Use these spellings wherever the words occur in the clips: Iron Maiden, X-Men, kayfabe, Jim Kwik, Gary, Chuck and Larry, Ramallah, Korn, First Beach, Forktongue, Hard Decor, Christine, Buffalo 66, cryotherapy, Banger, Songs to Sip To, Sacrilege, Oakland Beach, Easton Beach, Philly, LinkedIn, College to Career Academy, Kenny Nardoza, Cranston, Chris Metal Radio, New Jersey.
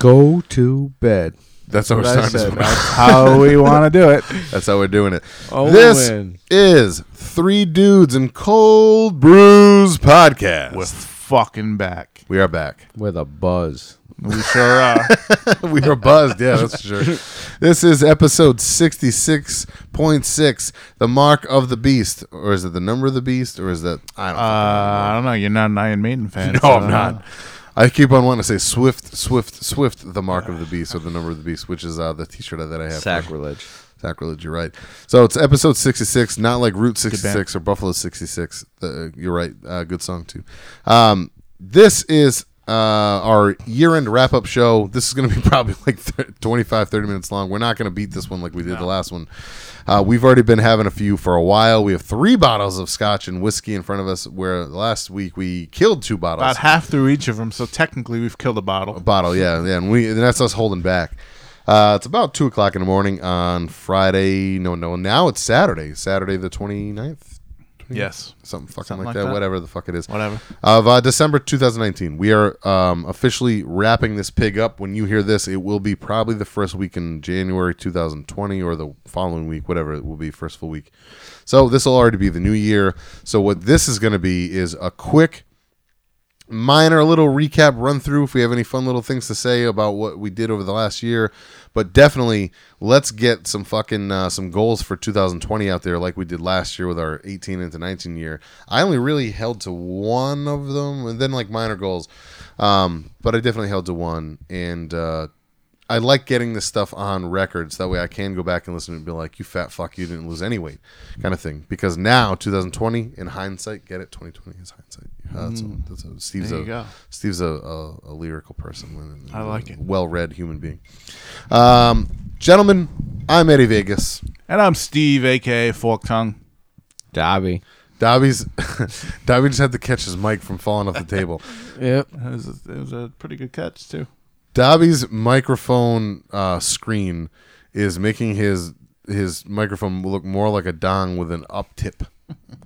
Go to bed. That's our sign. That's how we want to do it. That's how we're doing it. Owen. This is Three Dudes in Cold Brews Podcast. We're fucking back. We are back. With a buzz. We sure are. We are buzzed. Yeah, that's for sure. This is episode 66.6, The Mark of the Beast. Or is it The Number of the Beast? Or is that... I don't know. You're not an Iron Maiden fan. No, so I'm not. I keep on wanting to say Swift, the Mark of the Beast, or the Number of the Beast, which is the T-shirt that I have. Sacrilege. Sacrilege, you're right. So it's episode 66, not like Route 66 or Buffalo 66. You're right. Good song, too. This is our year-end wrap-up show. This is going to be probably like 25-30 minutes long. We're not going to beat this one like we did the last one. We've already been having a few for a while. We have 3 bottles of scotch and whiskey in front of us, where last week we killed 2 bottles. About half through each of them, so technically we've killed a bottle. A bottle, yeah, and that's us holding back. It's about 2 o'clock in the morning on Friday. No, now it's Saturday. Saturday the 29th. Yes. Something like that. Whatever the fuck it is. Whatever. Of December 2019. We are officially wrapping this pig up. When you hear this, it will be probably the first week in January 2020 or the following week, whatever it will be, first full week. So this will already be the new year. So what this is going to be is a quick, minor little recap run through if we have any fun little things to say about what we did over the last year. But definitely, let's get some fucking some goals for 2020 out there like we did last year with our 18 into 19 year. I only really held to one of them, and then like minor goals. But I definitely held to one, and I like getting this stuff on records. That way I can go back and listen and be like, you fat fuck, you didn't lose any weight kind of thing. Because now, 2020, in hindsight, get it? 2020 is hindsight. Steve's a lyrical person. I like it. Well-read human being. Gentlemen, I'm Eddie Vegas. And I'm Steve, a.k.a. Forktongue. Dobby. Dobby just had to catch his mic from falling off the table. Yep. It was a pretty good catch, too. Dobby's microphone screen is making his microphone look more like a dong with an up tip.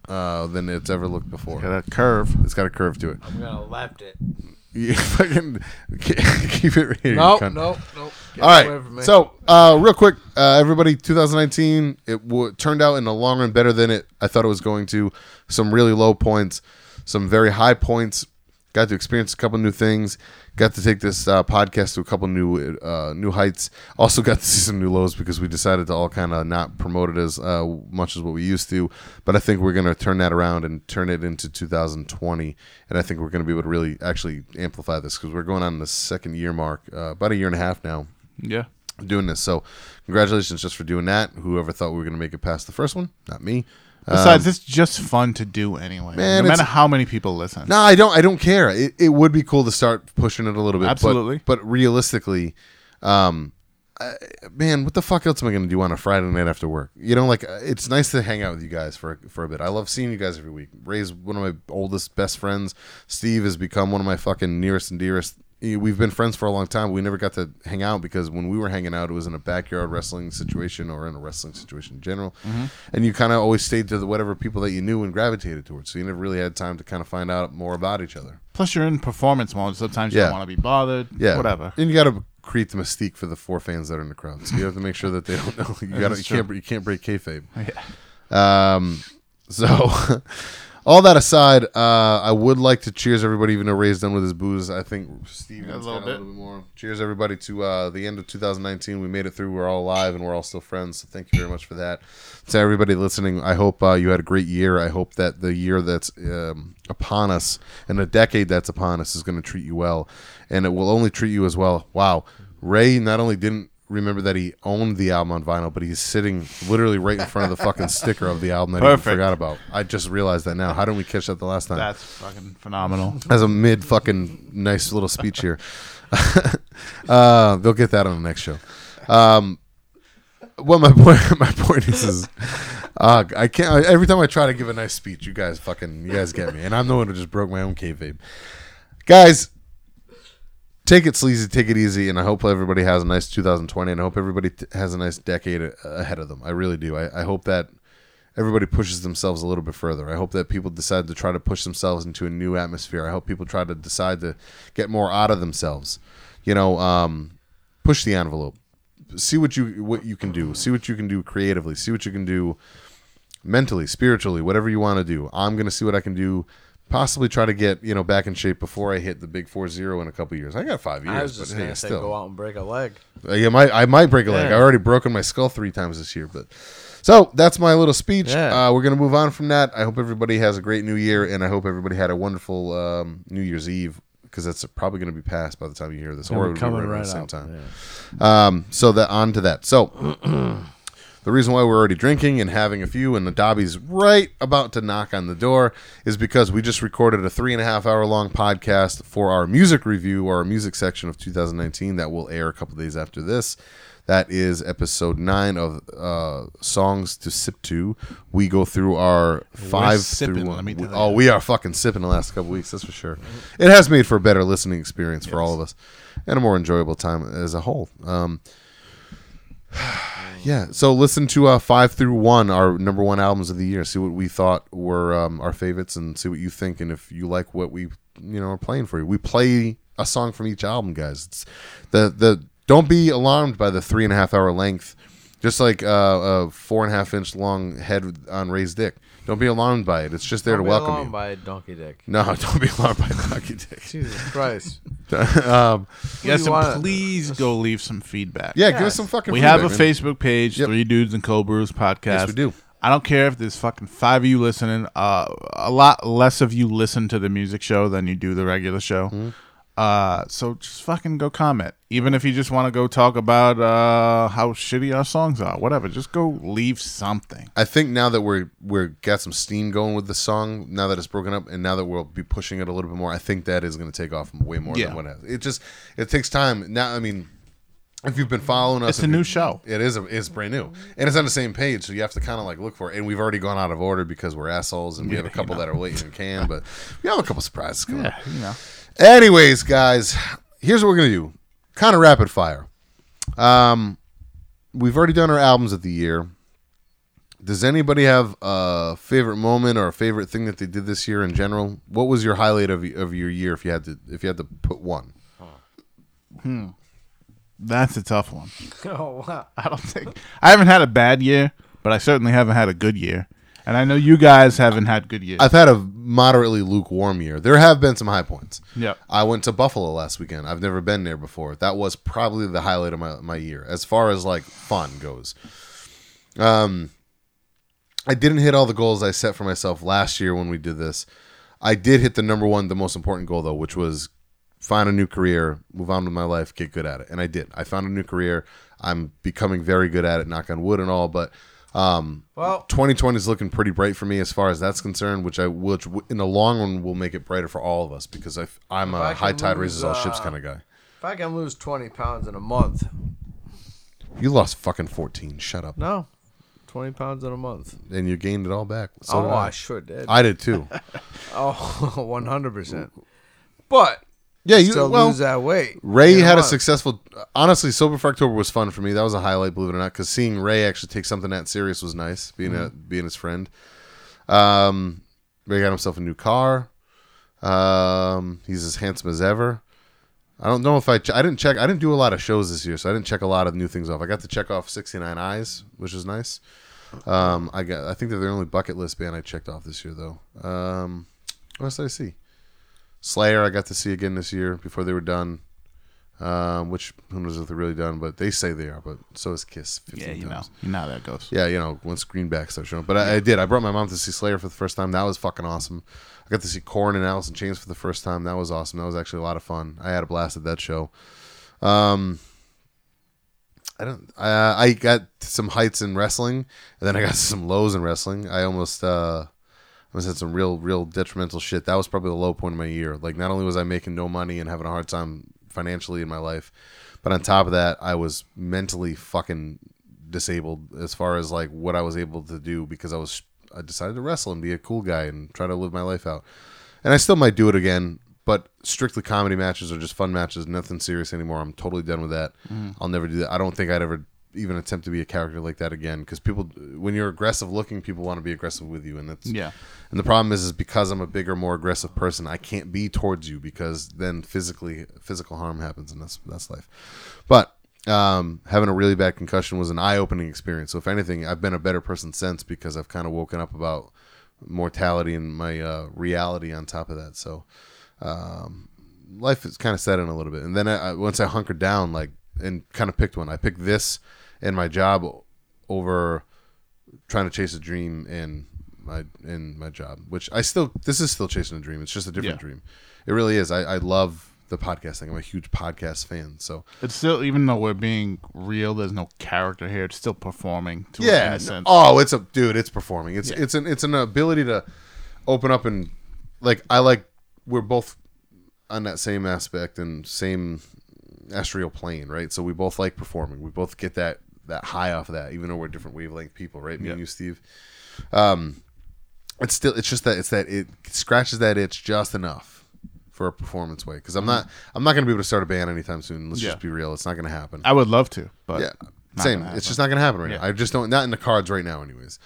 Than it's ever looked before. It's got a curve. It's got a curve to it. I'm gonna left it. You fucking keep it right here. Nope. All right. So, real quick, everybody, 2019, it turned out in the long run better than I thought it was going to. Some really low points, some very high points. Got to experience a couple new things. Got to take this podcast to a couple new heights. Also got to see some new lows because we decided to all kind of not promote it as much as what we used to. But I think we're going to turn that around and turn it into 2020. And I think we're going to be able to really actually amplify this because we're going on the 2nd year mark, about a year and a half now. Yeah. Doing this. So congratulations just for doing that. Whoever thought we were going to make it past the first one, not me. Besides, it's just fun to do anyway. Man, no matter how many people listen. No, I don't care. It would be cool to start pushing it a little bit. Absolutely. But realistically, man, what the fuck else am I going to do on a Friday night after work? You know, like it's nice to hang out with you guys for a bit. I love seeing you guys every week. Ray's one of my oldest best friends. Steve has become one of my fucking nearest and dearest. We've been friends for a long time. But we never got to hang out because when we were hanging out, it was in a backyard wrestling situation or in a wrestling situation in general. Mm-hmm. And you kind of always stayed to whatever people that you knew and gravitated towards. So you never really had time to kind of find out more about each other. Plus, you're in performance mode. Sometimes you don't want to be bothered. Yeah. Whatever. And you got to create the mystique for the 4 fans that are in the crowd. So you have to make sure that they don't know. You can't break kayfabe. Yeah. So... All that aside, I would like to cheers everybody, even though Ray's done with his booze. I think Steve has a little bit more. Cheers, everybody, to the end of 2019. We made it through. We're all alive, and we're all still friends, so thank you very much for that. To everybody listening, I hope you had a great year. I hope that the year that's upon us and the decade that's upon us is going to treat you well, and it will only treat you as well. Wow. Ray not only didn't remember that he owned the album on vinyl, but he's sitting literally right in front of the fucking sticker of the album that Perfect. He forgot about. I just realized that now. How didn't we catch that the last time? That's fucking phenomenal. As a mid-fucking nice little speech here. They'll get that on the next show. Well, my point is I can't. Every time I try to give a nice speech, you guys get me, and I'm the one who just broke my own kayfabe. Guys. Take it sleazy, take it easy, and I hope everybody has a nice 2020, and I hope everybody has a nice decade ahead of them. I really do. I hope that everybody pushes themselves a little bit further. I hope that people decide to try to push themselves into a new atmosphere. I hope people try to decide to get more out of themselves. you know, push the envelope. See what you can do. See what you can do creatively. See what you can do mentally, spiritually, whatever you want to do. I'm going to see what I can do. Possibly try to get, you know, back in shape before I hit the big 4-0 in a couple years. I got 5 years. I was just going to say, go out and break a leg. Yeah, I might break a leg. I already broken my skull 3 times this year. But so that's my little speech. Yeah. We're going to move on from that. I hope everybody has a great New Year, and I hope everybody had a wonderful New Year's Eve, because that's probably going to be passed by the time you hear this, or it'll be coming right at the same time. Yeah. So that on to that. So. The reason why we're already drinking and having a few, and the Dobby's right about to knock on the door, is because we just recorded a 3.5 hour long podcast for our music review, or our music section of 2019, that will air a couple days after this. That is episode 9 of Songs to Sip To. We go through our 5 through 1. We are fucking sipping the last couple weeks, that's for sure. It has made for a better listening experience for all of us, and a more enjoyable time as a whole. Yeah, so listen to 5 through 1, our number 1 albums of the year. See what we thought were our favorites, and see what you think, and if you like what we, you know, are playing for you. We play a song from each album, guys. It's the don't be alarmed by the 3.5 hour length, just like a 4.5 inch long head on Ray's dick. Don't be alarmed by it. It's just there to welcome you. Don't be alarmed by donkey dick. No, don't be alarmed by donkey dick. Jesus Christ. Yes, and please go leave some feedback. Yeah, give us some fucking feedback. We have a Facebook page, Three Dudes in Cold Brews Podcast. Yes, we do. I don't care if there's fucking 5 of you listening. A lot less of you listen to the music show than you do the regular show. Mm-hmm. So just fucking go comment. Even if you just want to go talk about how shitty our songs are, whatever, just go leave something. I think now that we're got some steam going with the song, now that it's broken up, and now that we'll be pushing it a little bit more, I think that is going to take off way more than what it has. It takes time. Now, I mean, if you've been following us, it's a new show. It's brand new, and it's on the same page, so you have to kind of like look for it. And we've already gone out of order because we're assholes, and we have a couple that are late and can, but we have a couple surprises coming. Yeah, you know. Anyways, guys, here's what we're going to do. Kind of rapid fire. We've already done our albums of the year. Does anybody have a favorite moment or a favorite thing that they did this year in general? What was your highlight of your year if you had to put one? That's a tough one. Oh, wow. I haven't had a bad year, but I certainly haven't had a good year. And I know you guys haven't had good years. I've had a moderately lukewarm year. There have been some high points. Yeah, I went to Buffalo last weekend. I've never been there before. That was probably the highlight of my year as far as like fun goes. I didn't hit all the goals I set for myself last year when we did this. I did hit the number one, the most important goal though, which was find a new career, move on with my life, get good at it. And I did. I found a new career. I'm becoming very good at it, knock on wood and all, but. Well, 2020 is looking pretty bright for me as far as that's concerned, which in the long run will make it brighter for all of us, because I'm a high tide raises all ships kind of guy. If I can lose 20 pounds in a month. You lost fucking 14. Shut up. No, 20 pounds in a month. And you gained it all back. So did I sure did. I did too. 100%. But yeah, you still lose that weight. Ray had a successful. Honestly, Sober for October was fun for me. That was a highlight, believe it or not, because seeing Ray actually take something that serious was nice. Being his friend, Ray got himself a new car. He's as handsome as ever. I don't know if I didn't check. I didn't do a lot of shows this year, so I didn't check a lot of new things off. I got to check off 69 Eyes, which is nice. I think they're the only bucket list band I checked off this year, though. What else did I see? Slayer I got to see again this year before they were done, which who knows if they're really done, but they say they are, but so is Kiss 15 times. You know how that goes. Yeah, you know, once Greenback starts showing. But I did. I brought my mom to see Slayer for the first time. That was fucking awesome. I got to see Korn and Alice in Chains for the first time. That was awesome. That was actually a lot of fun. I had a blast at that show. I got some heights in wrestling, and then I got some lows in wrestling. I almost... I had some real detrimental shit. That was probably the low point of my year. Like, not only was I making no money and having a hard time financially in my life, but on top of that, I was mentally fucking disabled as far as like what I was able to do, because I decided to wrestle and be a cool guy and try to live my life out. And I still might do it again, but strictly comedy matches are just fun matches, nothing serious anymore. I'm totally done with that. I'll never do that. I don't think I'd ever even attempt to be a character like that again, because people, when you're aggressive looking, people want to be aggressive with you, and that's And the problem is because I'm a bigger, more aggressive person, I can't be towards you, because then physical harm happens, and that's life. But having a really bad concussion was an eye-opening experience. So if anything, I've been a better person since, because I've kind of woken up about mortality and my reality on top of that. So life is kind of set in a little bit. And then once I hunkered down, like, and kind of picked one, I picked this and my job over trying to chase a dream and my job, which this is still chasing a dream. It's just a different dream. It really is. I love the podcast thing. I'm a huge podcast fan. So it's still, even though we're being real, there's no character here. It's still performing. To in a sense. Oh, it's performing. It's it's an ability to open up and we're both on that same aspect and same astral plane, right? So we both like performing. We both get that high off of that, even though we're different wavelength people, right? Me and you, Steve. It scratches that itch just enough for a performance way. Because I'm not going to be able to start a band anytime soon. Let's just be real. It's not going to happen. I would love to, but same. It's just not going to happen right now. I just don't. Not in the cards right now, anyways.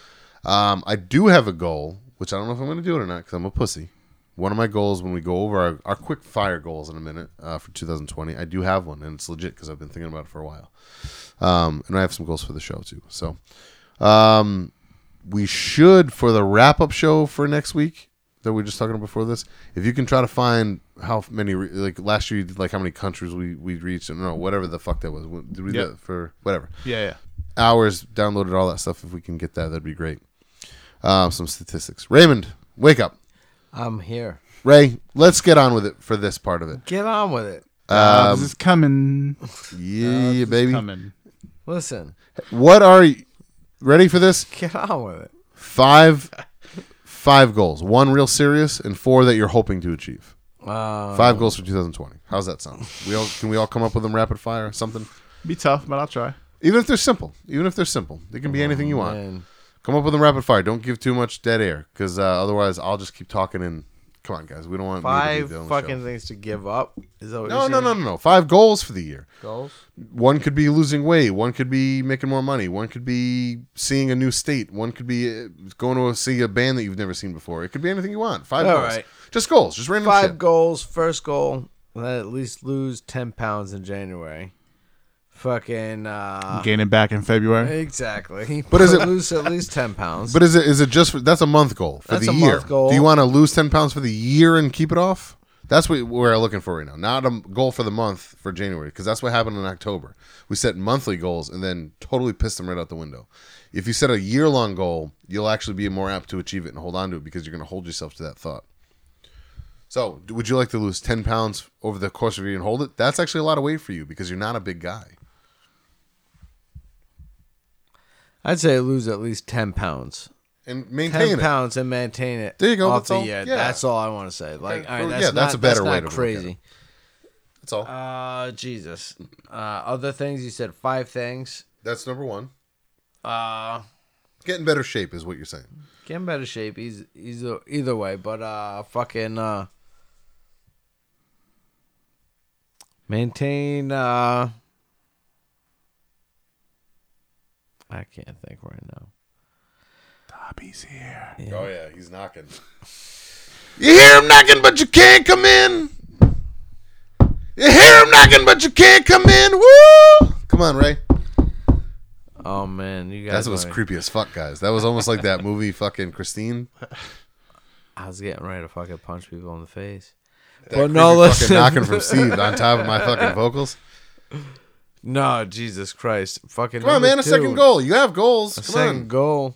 I do have a goal, which I don't know if I'm going to do it or not, because I'm a pussy. One of my goals, when we go over our quick fire goals in a minute for 2020, I do have one, and it's legit because I've been thinking about it for a while. And I have some goals for the show too. So, we should, for the wrap-up show for next week that we were just talking about before this, if you can try to find how many, like last year you did, like how many countries we reached, and whatever the fuck that was. Did we do that for whatever? Yeah. Hours, downloaded all that stuff. If we can get that'd be great. Some statistics. Raymond, wake up. I'm here. Ray, let's get on with it for this part of it. Get on with it. This is coming. Yeah, baby. Coming. Listen. What are you... Ready for this? Get on with it. Five goals. One real serious and four that you're hoping to achieve. Five goals for 2020. How's that sound? Can we all come up with them rapid fire or something? Be tough, but I'll try. Even if they're simple. It can be anything you want. Man. Come up with a rapid fire. Don't give too much dead air, because otherwise I'll just keep talking. And come on, guys, we don't want five fucking things to give up. Is that what you're saying? No. 5 goals for the year. Goals. One could be losing weight. One could be making more money. One could be seeing a new state. One could be going to see a band that you've never seen before. It could be anything you want. 5 goals. All right. Just goals. Just random. 5 shit. Goals. First goal: let at least lose 10 pounds in January. Fucking gain it back in February. Exactly. But is it lose at least 10 pounds? But is it just for, that's a month goal for that's the a year? Month goal. Do you want to lose 10 pounds for the year and keep it off? That's what we're looking for right now. Not a goal for the month for January, because that's what happened in October. We set monthly goals and then totally pissed them right out the window. If you set a year long goal, you'll actually be more apt to achieve it and hold on to it, because you're going to hold yourself to that thought. So, would you like to lose 10 pounds over the course of a year and hold it? That's actually a lot of weight for you, because you're not a big guy. I'd say lose at least 10 pounds. And maintain 10 it. 10 pounds and maintain it. There you go. That's all. Yeah. That's all I want to say. Like, okay. All right, that's a better way to crazy. Look at it. That's all. Jesus. Other things, you said 5 things. That's number 1. Get in better shape is what you're saying. Get in better shape either way, but maintain... I can't think right now. Dobby's here. Yeah. Oh, yeah. He's knocking. You hear him knocking, but you can't come in. You hear him knocking, but you can't come in. Woo! Come on, Ray. Oh, man. You guys. That's what's creepy as fuck, guys. That was almost like that movie fucking Christine. I was getting ready to fucking punch people in the face. But no, listen. Fucking knocking from Steve on top of my fucking vocals. No, Jesus Christ. Fucking come on, man, a 2nd goal. You have goals. A come 2nd on. Goal.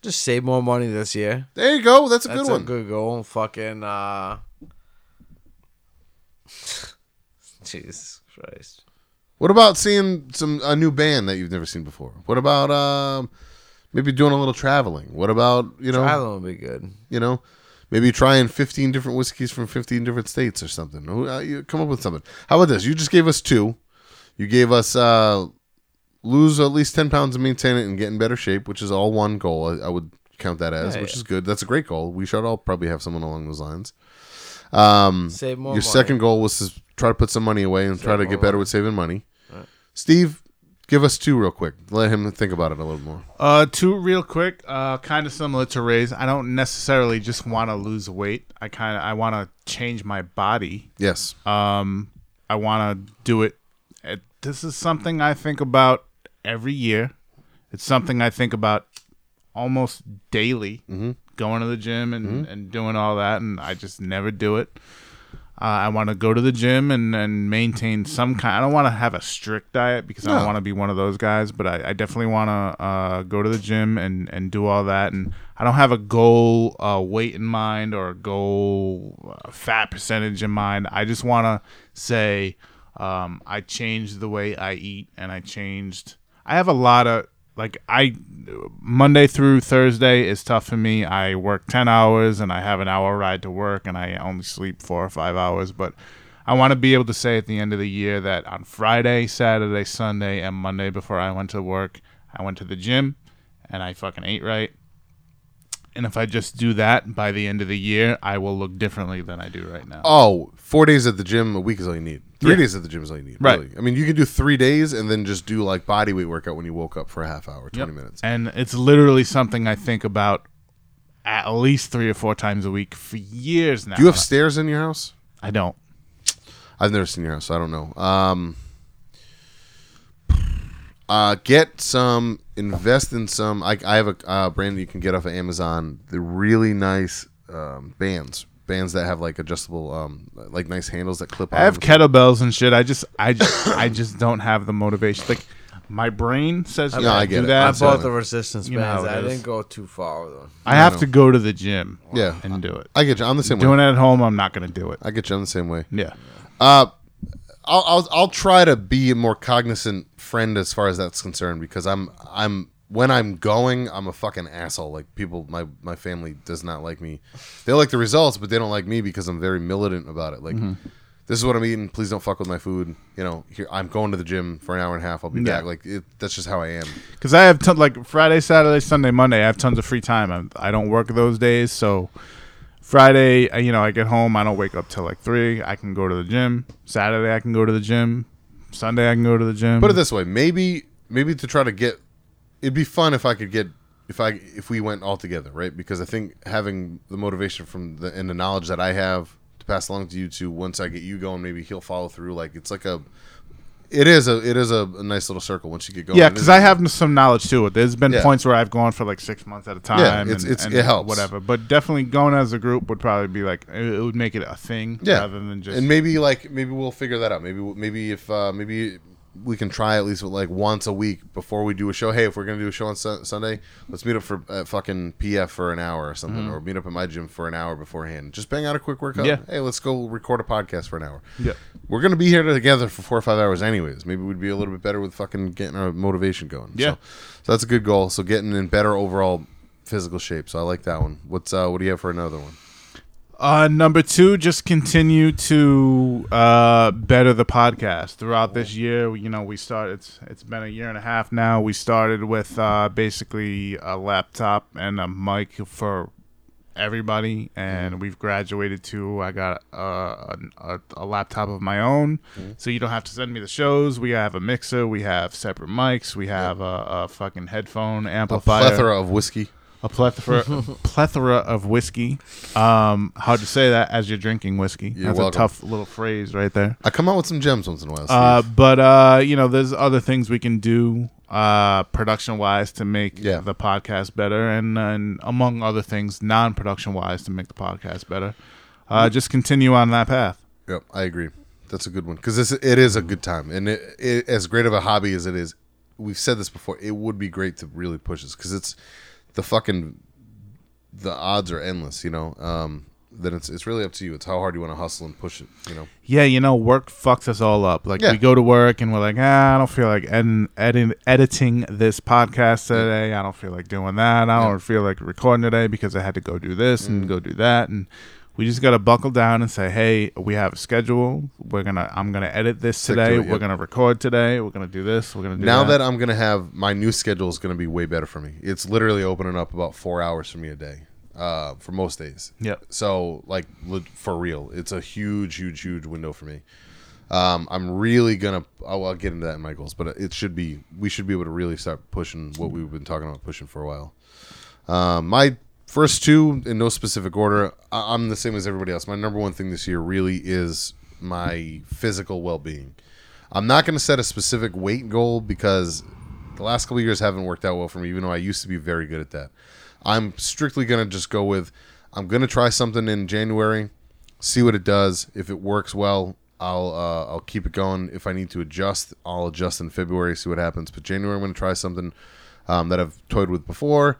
Just save more money this year. There you go. That's good one. That's a good goal. Fucking, Jesus Christ. What about seeing a new band that you've never seen before? What about maybe doing a little traveling? What about, traveling would be good. Maybe trying 15 different whiskeys from 15 different states or something. You come up with something. How about this? You just gave us 2. You gave us lose at least 10 pounds and maintain it and get in better shape, which is all one goal. I would count that as, which is good. That's a great goal. We should all probably have someone along those lines. Save more your money. 2nd goal was to try to put some money away and try to get better with saving money. Right. Steve, Give us two real quick. Let him think about it a little more. Two real quick, kind of similar to Ray's. I don't necessarily just want to lose weight. I want to change my body. Yes. I want to do it. This is something I think about every year. It's something I think about almost daily, going to the gym and doing all that, and I just never do it. I want to go to the gym and maintain some kind. I don't want to have a strict diet because I don't want to be one of those guys, but I definitely want to go to the gym and do all that. And I don't have a goal weight in mind or a goal fat percentage in mind. I just want to say I changed the way I eat, and I changed. I have a lot of Monday through Thursday is tough for me. I work 10 hours and I have an hour ride to work and I only sleep 4 or 5 hours. But I want to be able to say at the end of the year that on Friday, Saturday, Sunday, and Monday before I went to work, I went to the gym and I fucking ate right. And if I just do that by the end of the year, I will look differently than I do right now. Oh, 4 days at the gym a week is all you need. Three days at the gym is all you need, really. Right. I mean, you can do 3 days and then just do like body weight workout when you woke up for a half hour, 20 minutes. And it's literally something I think about at least 3 or 4 times a week for years now. Do you have stairs in your house? I don't. I've never seen your house, so I don't know. Get some, invest in some. I have a brand you can get off of Amazon. They're really nice bands that have like adjustable like nice handles that clip on. I have kettlebells and shit. I just I just don't have the motivation. Like my brain says I bought the resistance bands. I didn't go too far with them. I have to go to the gym and do it. I get you. I'm the same way. Doing it at home, I'm not going to do it. I get you. I'm the same way. Yeah. I'll try to be a more cognizant friend as far as that's concerned, because I'm when I'm going, I'm a fucking asshole. Like people, my family does not like me. They like the results, but they don't like me because I'm very militant about it. Like, this is what I'm eating. Please don't fuck with my food. You know, here I'm going to the gym for an hour and a half. I'll be back. Like that's just how I am. Because I have Friday, Saturday, Sunday, Monday. I have tons of free time. I don't work those days, so. Friday, I get home. I don't wake up till 3. I can go to the gym. Saturday, I can go to the gym. Sunday, I can go to the gym. Put it this way, maybe to try to get, it'd be fun if I could get if we went all together, right? Because I think having the motivation and the knowledge that I have to pass along to you two, once I get you going, maybe he'll follow through. Like it's like a. It is a nice little circle once you get going. Yeah, because I have some knowledge too. There's been points where I've gone for 6 months at a time. Yeah, it helps. Whatever, but definitely going as a group would probably be it would make it a thing rather than just. And maybe we'll figure that out. Maybe we can try at least with once a week before we do a show. Hey, if we're gonna do a show on Sunday, let's meet up for fucking PF for an hour or something, or meet up at my gym for an hour beforehand. Just bang out a quick workout. Yeah. Hey, let's go record a podcast for an hour. Yeah, we're gonna be here together for 4 or 5 hours anyways. Maybe we'd be a little bit better with fucking getting our motivation going. Yeah, so that's a good goal. So getting in better overall physical shape. So I like that one. What's what do you have for another one? Number 2, just continue to better the podcast throughout this year. We started. It's been a year and a half now. We started with basically a laptop and a mic for everybody, and we've graduated to I got a laptop of my own, so you don't have to send me the shows. We have a mixer. We have separate mics. We have a fucking headphone amplifier. A plethora of whiskey. A plethora of whiskey. How'd you say that as you're drinking whiskey? That's a tough little phrase right there. I come out with some gems once in a while. But there's other things we can do production-wise to make the podcast better, and among other things, non-production-wise to make the podcast better. Just continue on that path. Yep, I agree. That's a good one, because it is a good time, and it as great of a hobby as it is, we've said this before, it would be great to really push this, because it's... The odds are endless, then it's really up to you. It's how hard you want to hustle and push it, Yeah, work fucks us all up. We go to work and we're like, I don't feel like editing this podcast today. I don't feel like doing that. I don't feel like recording today because I had to go do this and go do that. And we just got to buckle down and say, hey, we have a schedule. I'm going to edit this today. We're going to record today. We're going to do this. We're going to do that. Now that I'm going to have my new schedule is going to be way better for me. It's literally opening up about 4 hours for me a day for most days. Yeah. So for real, it's a huge, huge, huge window for me. I'm really going to – oh, I'll get into that in my goals, but it should be – we should be able to really start pushing what we've been talking about pushing for a while. My first two, in no specific order, I'm the same as everybody else. My number one thing this year really is my physical well-being. I'm not going to set a specific weight goal because the last couple of years haven't worked out well for me, even though I used to be very good at that. I'm strictly going to just go with I'm going to try something in January, see what it does. If it works well, I'll keep it going. If I need to adjust, I'll adjust in February, see what happens. But January, I'm going to try something that I've toyed with before.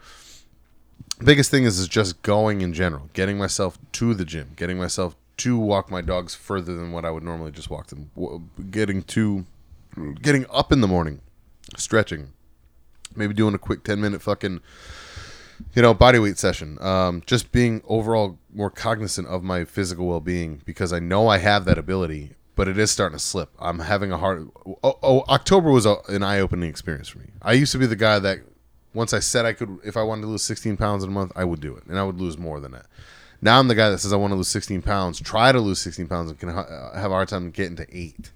Biggest thing is just going in general, getting myself to the gym, getting myself to walk my dogs further than what I would normally just walk them, getting up in the morning, stretching, maybe doing a quick 10-minute fucking, bodyweight session, just being overall more cognizant of my physical well-being because I know I have that ability, but it is starting to slip. I'm having a hard... October was an eye-opening experience for me. I used to be the guy that once I said I could, if I wanted to lose 16 pounds in a month, I would do it, and I would lose more than that. Now I'm the guy that says I want to lose 16 pounds, try to lose 16 pounds, and can have a hard time getting to 8.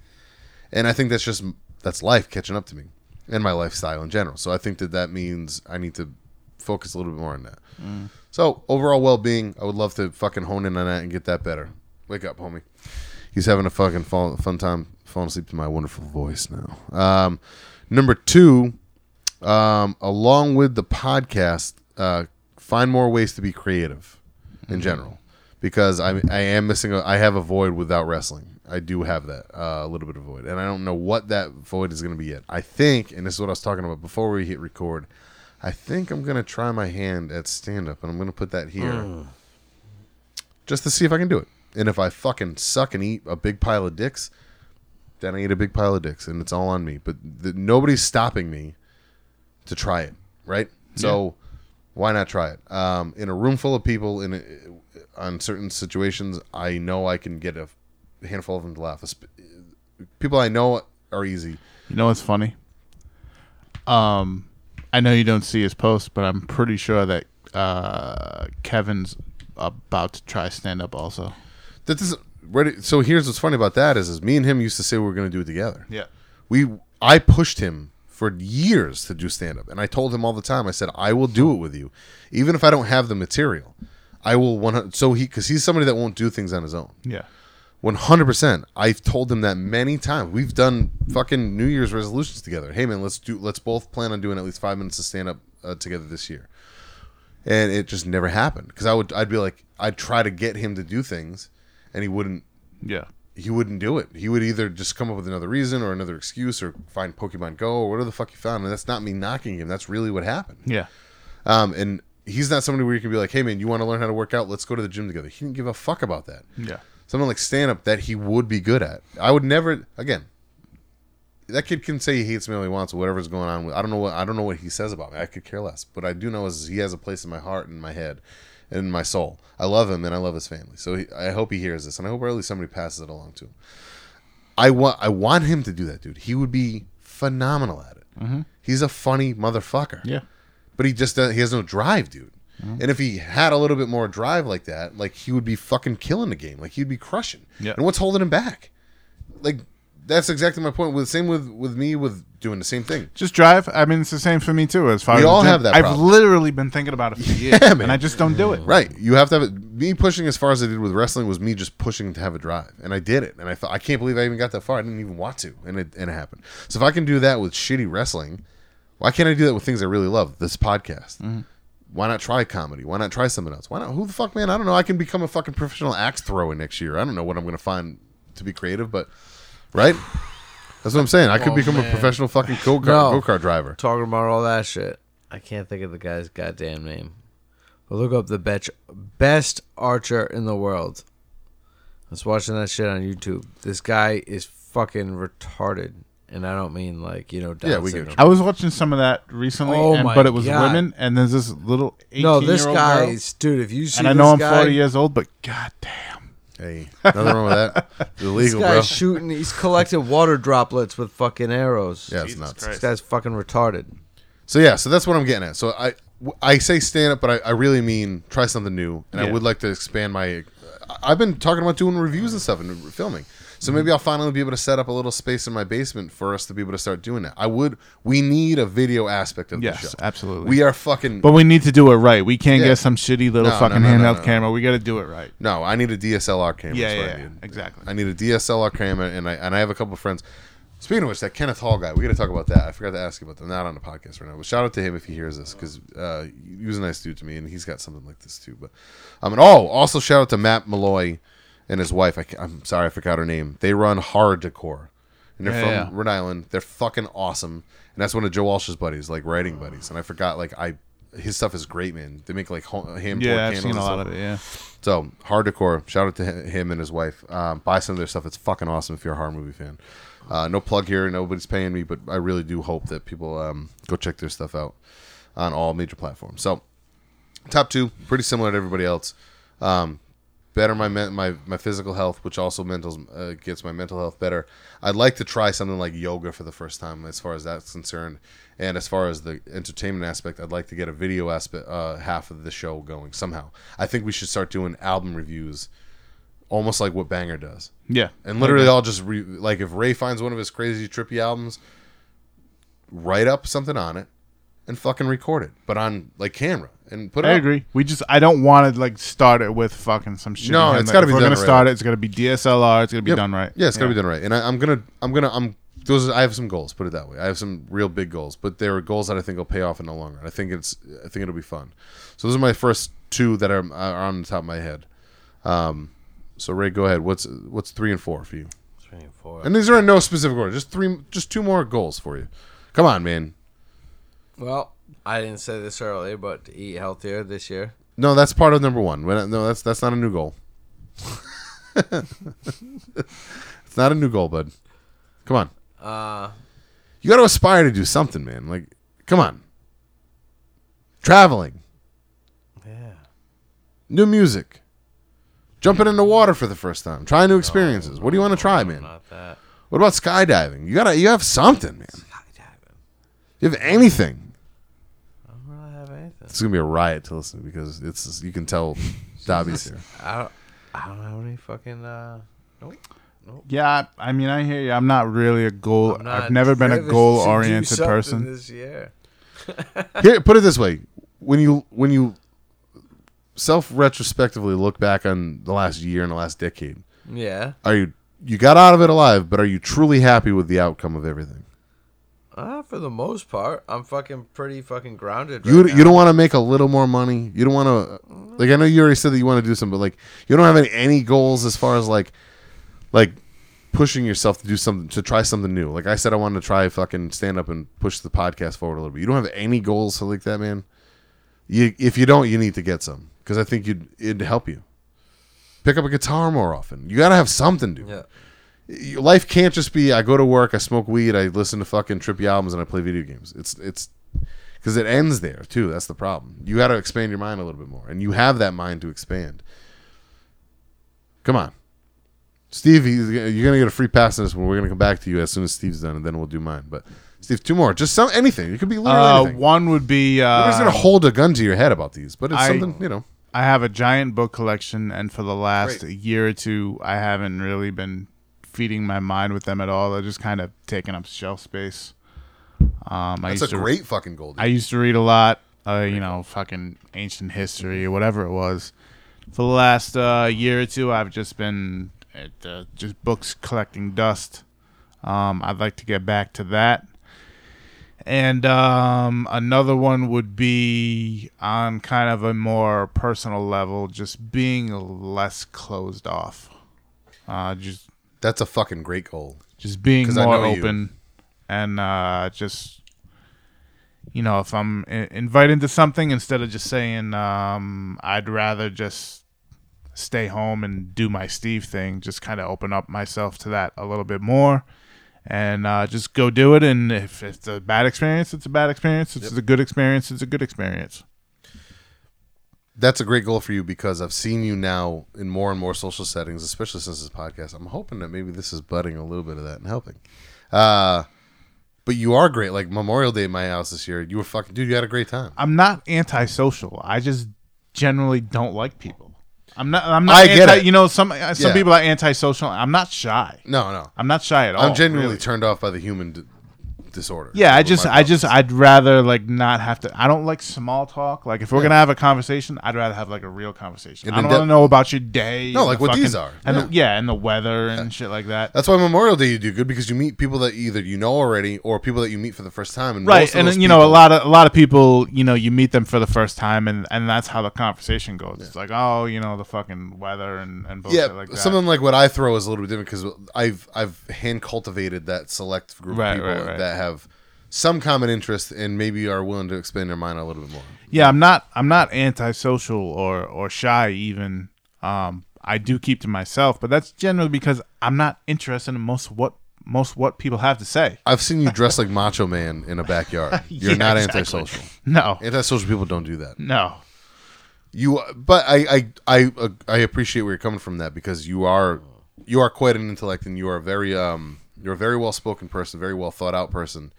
And I think that's life catching up to me and my lifestyle in general. So I think that means I need to focus a little bit more on that. Mm. So overall well-being, I would love to fucking hone in on that and get that better. Wake up, homie. He's having a fucking fun time falling asleep to my wonderful voice now. Number two, along with the podcast, find more ways to be creative. In general, because I am missing. I have a void without wrestling. I do have that a little bit of void, and I don't know what that void is going to be yet. I think, and this is what I was talking about before we hit record, I think I'm going to try my hand at stand-up, and I'm going to put that here just to see if I can do it. And if I fucking suck and eat a big pile of dicks, then I eat a big pile of dicks, and it's all on me. But nobody's stopping me to try it, right? Yeah. So... why not try it? In a room full of people on certain situations, I know I can get a handful of them to laugh. People I know are easy. You know what's funny? I know you don't see his post, but I'm pretty sure that Kevin's about to try stand-up also. So here's what's funny about that is me and him used to say we were going to do it together. Yeah, I pushed him for years to do stand-up, and I told him all the time, I said, I will do it with you, even if I don't have the material. I will 100%. So because he's somebody that won't do things on his own. Yeah, 100%. I've told him that many times. We've done fucking New Year's resolutions together. Hey man, let's both plan on doing at least 5 minutes of stand-up together this year, and it just never happened because I'd be like, I'd try to get him to do things, and he wouldn't. Yeah. He wouldn't do it. He would either just come up with another reason or another excuse or find Pokemon Go or whatever the fuck he found. And that's not me knocking him. That's really what happened. Yeah. And he's not somebody where you can be like, hey, man, you want to learn how to work out? Let's go to the gym together. He didn't give a fuck about that. Yeah. Something like stand-up that he would be good at. I would never, again, that kid can say he hates me all he wants or whatever's going on. I don't know what he says about me. I could care less. But I do know is he has a place in my heart and my head. In my soul. I love him and I love his family. So I hope he hears this, and I hope early somebody passes it along to him. I want him to do that, dude. He would be phenomenal at it. Mm-hmm. He's a funny motherfucker. Yeah, but he has no drive, dude. Mm-hmm. And if he had a little bit more drive like that, like he would be fucking killing the game. Like he'd be crushing. Yeah. And what's holding him back? Like that's exactly my point. Same with me with doing the same thing. Just drive. I mean, it's the same for me too. As far we as all have that. I've literally been thinking about it for years, and I just don't do it. Right. You have to have it. Me pushing as far as I did with wrestling was me just pushing to have a drive, and I did it. And I thought I can't believe I even got that far. I didn't even want to, and it happened. So if I can do that with shitty wrestling, why can't I do that with things I really love? This podcast. Mm-hmm. Why not try comedy? Why not try something else? Why not? Who the fuck, man? I don't know. I can become a fucking professional axe thrower next year. I don't know what I'm going to find to be creative, but. Right? That's what I'm saying. I could become a professional fucking go-kart driver. Talking about all that shit. I can't think of the guy's goddamn name. But look up the best archer in the world. I was watching that shit on YouTube. This guy is fucking retarded. And I don't mean like, I was watching some of that recently, but it was God. Women, and there's this little 18-year-old this guy's, dude, if you see this guy. And I know I'm 40 years old, but goddamn. Hey, nothing wrong with that. It's illegal, bro. This guy's shooting. He's collecting water droplets with fucking arrows. Yeah, it's nuts. This guy's fucking retarded. So, yeah. So, that's what I'm getting at. So, I say stand up, but I really mean try something new. And I would like to expand I've been talking about doing reviews and stuff and filming. So maybe I'll finally be able to set up a little space in my basement for us to be able to start doing that. I would. We need a video aspect of the show. Yes, absolutely. We are fucking. But we need to do it right. We can't get some shitty little handheld camera. We got to do it right. No, I need a DSLR camera. Yeah, exactly. I need a DSLR camera, and I have a couple of friends. Speaking of which, that Kenneth Hall guy, we got to talk about that. I forgot to ask you about them. Not on the podcast right now. But shout out to him if he hears this, because he was a nice dude to me, and he's got something like this too. But also shout out to Matt Malloy and his wife. I'm sorry, I forgot her name. They run Hard Decor, and they're from Rhode Island. They're fucking awesome, and that's one of Joe Walsh's buddies, like writing buddies. And I forgot, his stuff is great, man. They make like hand candles. I've seen a lot of it. Yeah. So Hard Decor, shout out to him and his wife. Buy some of their stuff. It's fucking awesome if you're a horror movie fan. No plug here. Nobody's paying me, but I really do hope that people go check their stuff out on all major platforms. So, top two, pretty similar to everybody else. Better my physical health, which also gets my mental health better. I'd like to try something like yoga for the first time, as far as that's concerned, and as far as the entertainment aspect, I'd like to get a video aspect half of the show going somehow. I think we should start doing album reviews. Almost like what Banger does. Yeah. And literally I'll just, if Ray finds one of his crazy, trippy albums, write up something on it and fucking record it. But on, camera and put it up. I agree. We just, I don't want to, start it with fucking some shit. No, it's got to be done right. If we're going to start it, it's going to be DSLR. It's going to be done right. Yeah, it's got to be done right. And I have some goals, put it that way. I have some real big goals. But there are goals that I think will pay off in the long run. I think it'll be fun. So those are my first two that are on the top of my head. So Ray, go ahead. What's 3 and 4 for you? 3 and 4. And these are in no specific order. Just 2 more goals for you. Come on, man. Well, I didn't say this earlier, but to eat healthier this year. No, that's part of number 1. No, that's not a new goal. It's not a new goal, bud. Come on. You got to aspire to do something, man. Come on. Traveling. Yeah. New music. Jumping in the water for the first time. Trying new experiences. What do you want to try, man? Not that. What about skydiving? You have something, man. Skydiving. You have anything. I don't really have anything. It's going to be a riot to listen to because you can tell Dobby's here. I don't have any fucking... Nope. Yeah, I mean, I hear you. I'm not really a goal... I've never been a goal-oriented person. This year. Here, put it this way. When you self-retrospectively look back on the last year and the last decade. Yeah. Are you got out of it alive, but are you truly happy with the outcome of everything? For the most part, I'm fucking pretty fucking grounded. You don't want to make a little more money. You don't want to I know you already said that you want to do something, but you don't have any goals as far as pushing yourself to do something, to try something new. Like I said, I wanted to try fucking stand up and push the podcast forward a little bit. You don't have any goals like that, man. If you don't, you need to get some. Because I think it'd help you. Pick up a guitar more often. You got to have something to do. Yeah. Life can't just be, I go to work, I smoke weed, I listen to fucking trippy albums, and I play video games. It's because it ends there, too. That's the problem. You got to expand your mind a little bit more. And you have that mind to expand. Come on. Steve, you're going to get a free pass on this one. We're going to come back to you as soon as Steve's done, and then we'll do mine. But... Steve, 2 more. Just anything. It could be literally anything. One would be... You're just going to hold a gun to your head about these, but it's something, I have a giant book collection, and for the last year or two, I haven't really been feeding my mind with them at all. They're just kind of taking up shelf space. That's a great fucking goal. Dude. I used to read a lot, fucking ancient history or whatever it was. For the last year or two, I've just been at just books collecting dust. I'd like to get back to that. And another one would be on kind of a more personal level, just being less closed off. That's a fucking great goal. Just being more open and if I'm invited to something, instead of just saying I'd rather just stay home and do my Steve thing, just kind of open up myself to that a little bit more. And just go do it. And if it's a bad experience, it's a bad experience. If it's a good experience, it's a good experience. That's a great goal for you because I've seen you now in more and more social settings, especially since this podcast. I'm hoping that maybe this is budding a little bit of that and helping. But you are great. Like Memorial Day at my house this year, you were fucking... Dude, you had a great time. I'm not antisocial. I just generally don't like people. I'm not. I get it. You know, some people are antisocial. I'm not shy. No. I'm not shy at all. I'm genuinely turned off by the human disorder. Yeah, I'd rather like not have to. I don't like small talk. Like if we're gonna have a conversation, I'd rather have like a real conversation. I don't want to know about your day. No, like what these are. And and the weather and shit like that. That's why Memorial Day you do good because you meet people that either you know already or people that you meet for the first time. And right, and you know a lot of people, you know, you meet them for the first time and that's how the conversation goes. Yeah. It's like, oh, you know, the fucking weather and bullshit like that. Something like what I throw is a little bit different because I've hand cultivated that select group of people that have some common interest and maybe are willing to expand their mind a little bit more. Yeah, I'm not antisocial or shy even. I do keep to myself, but that's generally because I'm not interested in most what people have to say. I've seen you dress like Macho Man in a backyard. You're not antisocial. No. Antisocial people don't do that. No. But I appreciate where you're coming from that because you are quite an intellect and you are very you're a very well-spoken person, very well-thought-out person,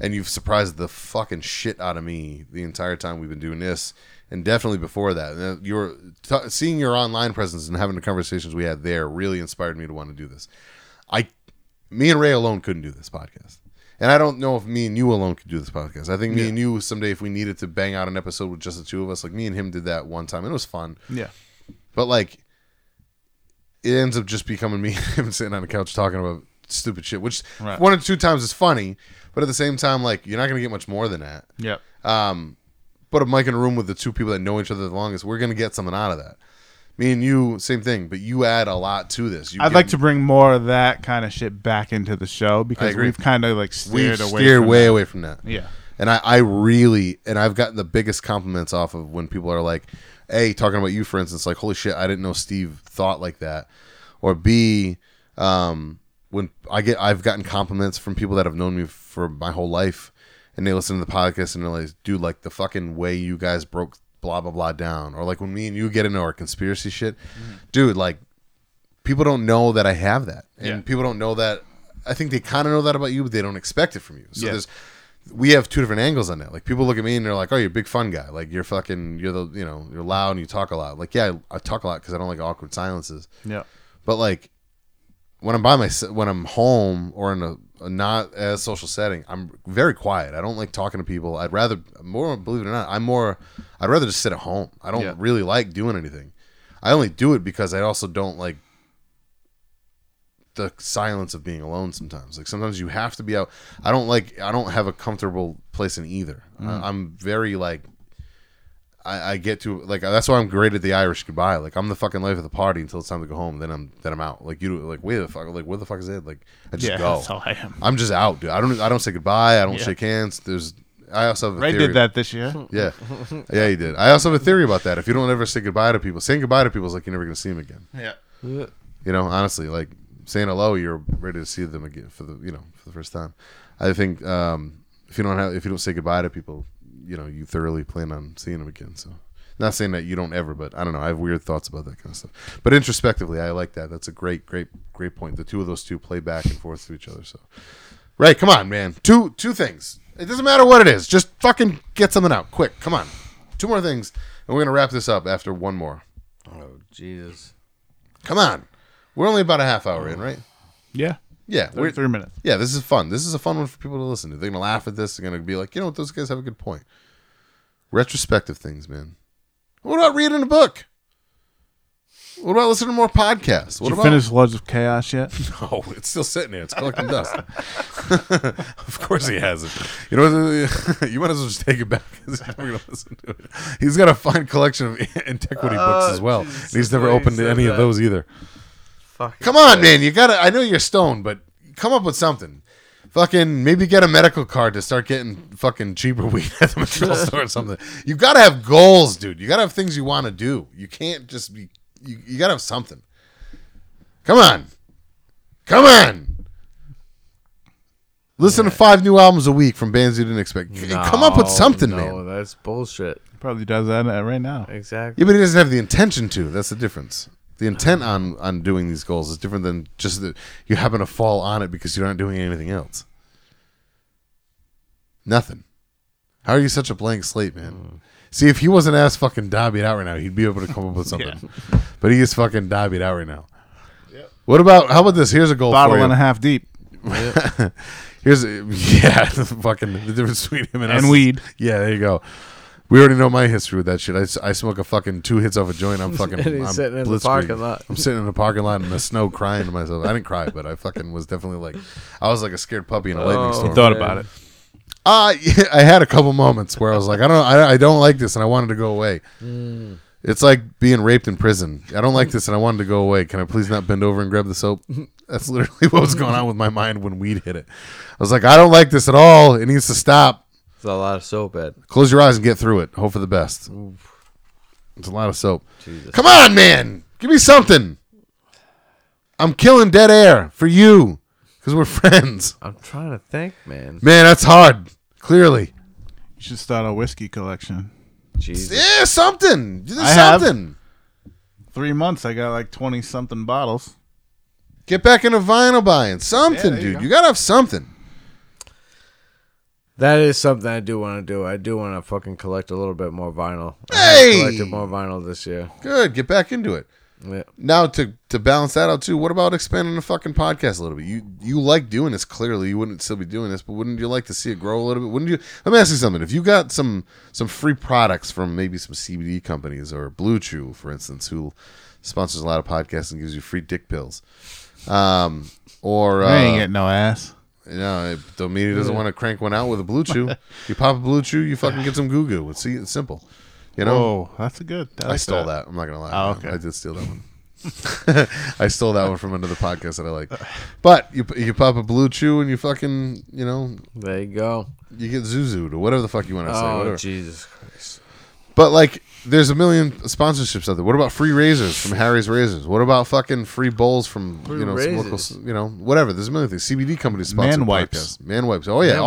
and you've surprised the fucking shit out of me the entire time we've been doing this, and definitely before that. You're seeing your online presence and having the conversations we had there really inspired me to want to do this. Me and Ray alone couldn't do this podcast, and I don't know if me and you alone could do this podcast. I think me and you someday, if we needed to bang out an episode with just the two of us, like me and him did that one time, and it was fun. Yeah, but like it ends up just becoming me and him sitting on the couch talking about stupid shit, which one or two times is funny, but at the same time, like, you're not gonna get much more than that. Yep. Put a mic in a room with the two people that know each other the longest, we're gonna get something out of that. Me and you, same thing, but you add a lot to this. I'd like to bring more of that kind of shit back into the show because we've kind of like steered way away from that. Yeah. And I've gotten the biggest compliments off of when people are like, A, talking about you, for instance, like, holy shit, I didn't know Steve thought like that, or B, when I've gotten compliments from people that have known me for my whole life, and they listen to the podcast and they're like, dude, like the fucking way you guys broke blah blah blah down, or like when me and you get into our conspiracy shit, dude, like people don't know that I have that, and people don't know that. I think they kind of know that about you, but they don't expect it from you. So we have two different angles on that. Like people look at me and they're like, oh, you're a big fun guy. Like you're loud and you talk a lot. Like I talk a lot because I don't like awkward silences. Yeah, but like, when I'm by myself, when I'm home or in a not as social setting, I'm very quiet. I don't like talking to people. I'd rather just sit at home. I don't really like doing anything. I only do it because I also don't like the silence of being alone sometimes. Like sometimes you have to be out. I don't have a comfortable place in either. I'm very like, I get to like, that's why I'm great at the Irish goodbye. Like I'm the fucking life of the party until it's time to go home. Then I'm out. Like you like, wait the fuck, like where the fuck is it? Like I just go. That's how I am. I'm just out, dude. I don't say goodbye. I don't shake hands. I also have a theory. Ray did that this year. Yeah. Yeah, he did. I also have a theory about that. If you don't ever say goodbye to people, saying goodbye to people is like you're never gonna see them again. Yeah. You know, honestly, like saying hello, you're ready to see them again for the first time. I think if you don't say goodbye to people, you know, you thoroughly plan on seeing them again. So, not saying that you don't ever, but I don't know. I have weird thoughts about that kind of stuff. But introspectively, I like that. That's a great, great, great point. The two of those two play back and forth to each other. So, Ray, come on, man. Two things. It doesn't matter what it is. Just fucking get something out quick. Come on. Two more things, and we're gonna wrap this up after one more. Oh Jesus! Come on. We're only about a half hour in, right? Yeah. Yeah, 33 minutes. Yeah, this is fun. This is a fun one for people to listen to. They're going to laugh at this. They're going to be like, you know what? Those guys have a good point. Retrospective things, man. What about reading a book? What about listening to more podcasts? Did you finish Lords of Chaos yet? No, it's still sitting there. It's collecting dust. Of course he hasn't. You know, you might as well just take it back because he's never going to listen to it. He's got a fine collection of antiquity books as well. Jesus, and he's never opened any of those either. Come on, man. You gotta. I know you're stoned, but come up with something. Fucking maybe get a medical card to start getting fucking cheaper weed at the material store or something. You gotta have goals, dude. You gotta have things you want to do. You can't just be. You gotta have something. Come on. Listen to 5 new albums a week from bands you didn't expect. No, come up with something, man. No, that's bullshit. He probably does that right now. Exactly. Yeah, but he doesn't have the intention to. That's the difference. The intent on doing these goals is different than just that you happen to fall on it because you're not doing anything else. Nothing. How are you such a blank slate, man? See, if he wasn't ass fucking Dobby'd out right now, he'd be able to come up with something. Yeah. But he is fucking Dobby'd out right now. Yep. What about, how about this? Here's a goal for you. Bottle and a half deep. Yep. Here's, yeah, fucking the difference between him and us. And weed. Yeah, there you go. We already know my history with that shit. I smoke a fucking 2 hits off a joint. I'm fucking sitting in the parking lot. I'm sitting in the parking lot in the snow crying to myself. I didn't cry, but I fucking was definitely like, I was like a scared puppy in a lightning storm. You thought about it. Yeah, I had a couple moments where I was like, I don't like this, and I wanted to go away. Mm. It's like being raped in prison. I don't like this, and I wanted to go away. Can I please not bend over and grab the soap? That's literally what was going on with my mind when weed hit it. I was like, I don't like this at all. It needs to stop. It's a lot of soap, Ed. Close your eyes and get through it. Hope for the best. Oof. It's a lot of soap. Jesus. Come on, man. Give me something. I'm killing dead air for you. Because we're friends. I'm trying to think, man. Man, that's hard. Clearly. You should start a whiskey collection. Jesus. Yeah, something. Just something. Have 3 months. I got like 20-something bottles. Get back into vinyl buying. Something, yeah, dude. You got to have something. That is something I do want to do. I do want to fucking collect a little bit more vinyl. Hey! I collected more vinyl this year. Good. Get back into it. Yeah. Now to balance that out too, what about expanding the fucking podcast a little bit? You like doing this, clearly. You wouldn't still be doing this, but wouldn't you like to see it grow a little bit? Wouldn't you? Let me ask you something. If you got some free products from maybe some CBD companies or Blue Chew, for instance, who sponsors a lot of podcasts and gives you free dick pills, or I ain't getting no ass. You know, the media doesn't want to crank one out with a Blue Chew. You pop a Blue Chew, you fucking get some goo goo. It's simple. You know, oh, that's a good. I stole that. I'm not gonna lie. Oh, okay. I did steal that one. I stole that one from another podcast that I like. But you pop a Blue Chew and you fucking, you know, there you go. You get zuzu'd or whatever the fuck you want to say. Oh, Jesus Christ! But like, there's a million sponsorships out there. What about free razors from Harry's Razors? What about fucking free bowls from some local, whatever? There's a million things. CBD companies sponsor man wipes. Podcasts. Man wipes. Oh yeah.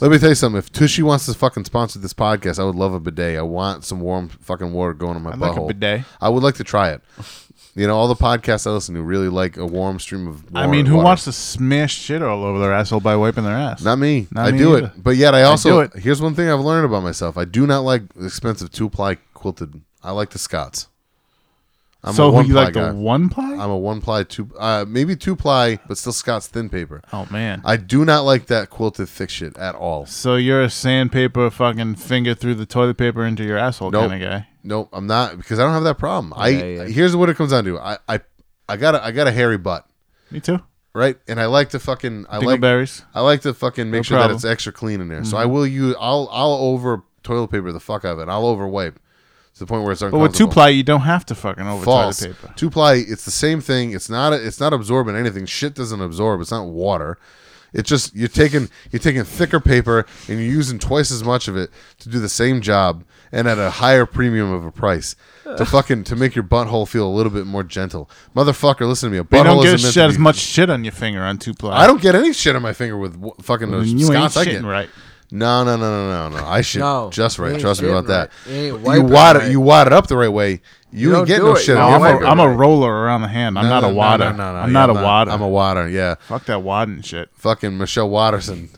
Let me tell you something. If Tushy wants to fucking sponsor this podcast, I would love a bidet. I want some warm fucking water going in my butthole. Like a bidet. I would like to try it. You know, all the podcasts I listen to really like a warm stream of water. I mean, who wants to smash shit all over their asshole by wiping their ass? Not me. Not me either. But yet I also do it. Here's one thing I've learned about myself. I do not like expensive 2-ply quilted. I like the Scots. So you like the 1-ply? I'm a 1-ply, maybe 2-ply, but still Scots thin paper. Oh, man. I do not like that quilted thick shit at all. So you're a sandpaper fucking finger through the toilet paper into your asshole kind of guy. Nope, I'm not, because I don't have that problem. Here's what it comes down to. I got a hairy butt. Me too. Right? And I like to fucking I like to fucking make sure that it's extra clean in there. Mm-hmm. So I will use I'll over toilet paper the fuck out of it. I'll over wipe to the point where it's uncomfortable. But with 2-ply, you don't have to fucking over toilet paper. 2-ply, it's the same thing. It's not absorbing anything. Shit doesn't absorb. It's not water. It's just you're taking thicker paper and you're using twice as much of it to do the same job and at a higher premium of a price to make your butthole feel a little bit more gentle. Motherfucker, listen to me. A butthole isn't meant to be. You don't get as much shit on your finger on 2-ply. I don't get any shit on my finger with fucking those Scots. I get right. No. I shit just right. Trust me about that. You wad it up the right way. You ain't getting no shit on your finger. I'm a roller around the hand. I'm not a wadder. I'm not a wadder. I'm a wadder, yeah. Fuck that wadding shit. Fucking Michelle Watterson.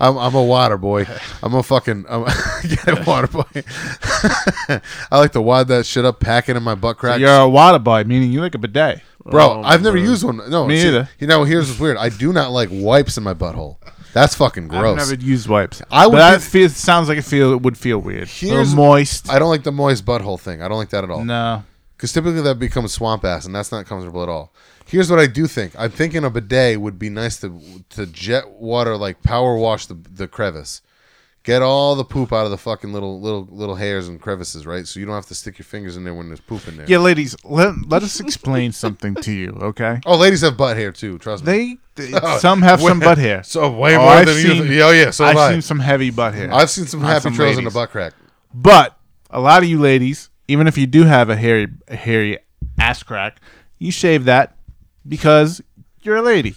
I'm a water boy. Water boy. I like to wad that shit up, pack it in my butt crack. So you're a water boy, meaning you like a bidet. Bro, I've never used one. No, me either. You know, here's what's weird. I do not like wipes in my butthole. That's fucking gross. I've never used wipes. It would feel weird. Here's moist. I don't like the moist butthole thing. I don't like that at all. No. Because typically that becomes swamp ass, and that's not comfortable at all. Here's what I do think. I'm thinking a bidet would be nice to jet water, like power wash the crevice. Get all the poop out of the fucking little hairs and crevices, right? So you don't have to stick your fingers in there when there's poop in there. Yeah, ladies, let us explain something to you, okay? Oh, ladies have butt hair too. Trust me. Some have some butt hair. So way more than you. Oh yeah, so I've seen some heavy butt hair. I've seen some happy trails in the butt crack. But a lot of you ladies, even if you do have a hairy ass crack, you shave that because you're a lady.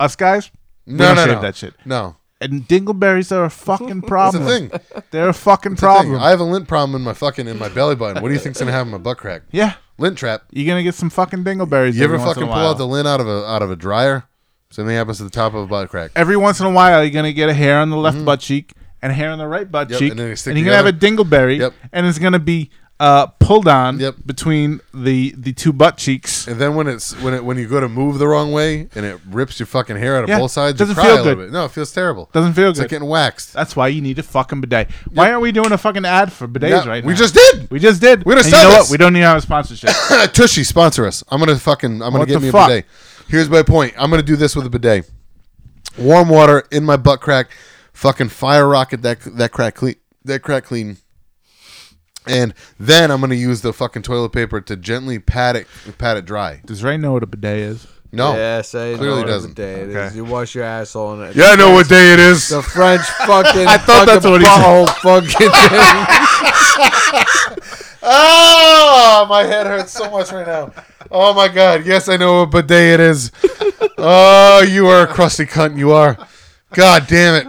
Us guys, we don't shave that shit. No. And dingleberries are a fucking problem. It's a thing. They're a fucking problem. I have a lint problem in my belly button. What do you think's gonna happen in my butt crack? Yeah, lint trap. You're gonna get some fucking dingleberries. You ever fucking pull out the lint out of a dryer? Something happens to the top of a butt crack. Every once in a while, you're gonna get a hair on the left butt cheek, and hair on the right butt cheek, and you're going to have a dingleberry, and it's going to be pulled on between the two butt cheeks. And then when you go to move the wrong way and it rips your fucking hair out of both sides, doesn't you cry feel a little bit. No, it feels terrible. Doesn't feel good. It's like getting waxed. That's why you need a fucking bidet. Why aren't we doing a fucking ad for bidets right now? We just did. We're going to sell this. We don't need our sponsorship. Tushy, sponsor us. I'm going to get me a bidet. Here's my point. I'm going to do this with a bidet. Warm water in my butt crack. Fucking fire rocket that crack clean, and then I'm gonna use the fucking toilet paper to gently pat it dry. Does Ray know what a bidet is? No. Yes, I clearly doesn't. Bidet is. You wash your asshole in it. Yeah, I know what day it is. The French fucking. I thought that's what he said. Fucking thing. Oh, my head hurts so much right now. Oh my god. Yes, I know what bidet it is. Oh, you are a crusty cunt. You are. God damn it.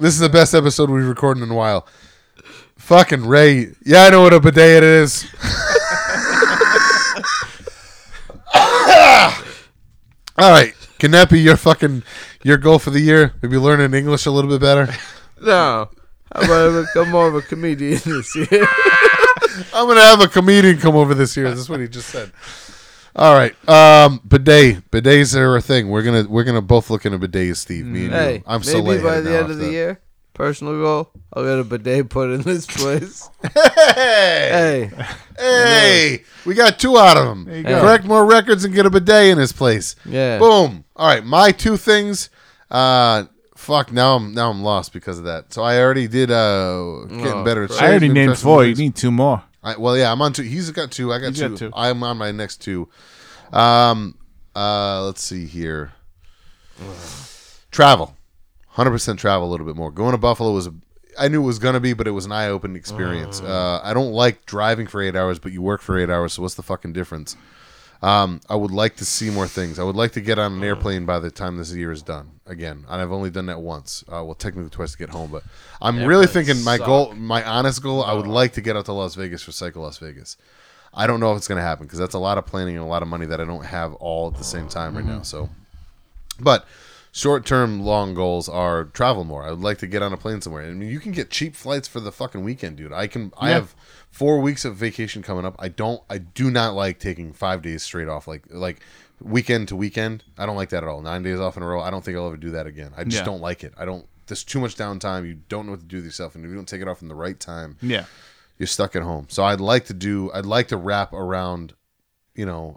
This is the best episode we've recorded in a while. Fucking Ray. Yeah, I know what a bidet it is. All right. Can that be your goal for the year? Maybe learning English a little bit better? No. I'm going to become more of a comedian this year. I'm going to have a comedian come over this year. That's what he just said. All right, bidets are a thing. We're gonna both look into bidets, Steve. Me and you. I'm so late. Maybe by the end of the year, personal goal, I'll get a bidet put in this place. Hey, we got two out of them. Correct more records and get a bidet in this place. Yeah, boom. All right, my two things. Fuck, now I'm lost because of that. So I already did getting better. At I already named four. You need two more. I'm on two. He's got two. I got two. I'm on my next two. Let's see here. Travel. 100% travel a little bit more. Going to Buffalo I knew it was going to be, but it was an eye-opening experience. I don't like driving for 8 hours, but you work for 8 hours, so what's the fucking difference? I would like to see more things. I would like to get on an airplane by the time this year is done again. And I've only done that once. Well, technically twice to get home, but I'm really thinking my honest goal, I would like to get out to Las Vegas for Psycho Las Vegas. I don't know if it's going to happen because that's a lot of planning and a lot of money that I don't have all at the same time right now. So, but short-term, long goals are travel more. I would like to get on a plane somewhere. I mean, you can get cheap flights for the fucking weekend, dude. I have 4 weeks of vacation coming up. I do not like taking 5 days straight off, like weekend to weekend. I don't like that at all. 9 days off in a row. I don't think I'll ever do that again. I just don't like it. There's too much downtime. You don't know what to do with yourself, and if you don't take it off in the right time, you're stuck at home. So I'd like to wrap around, a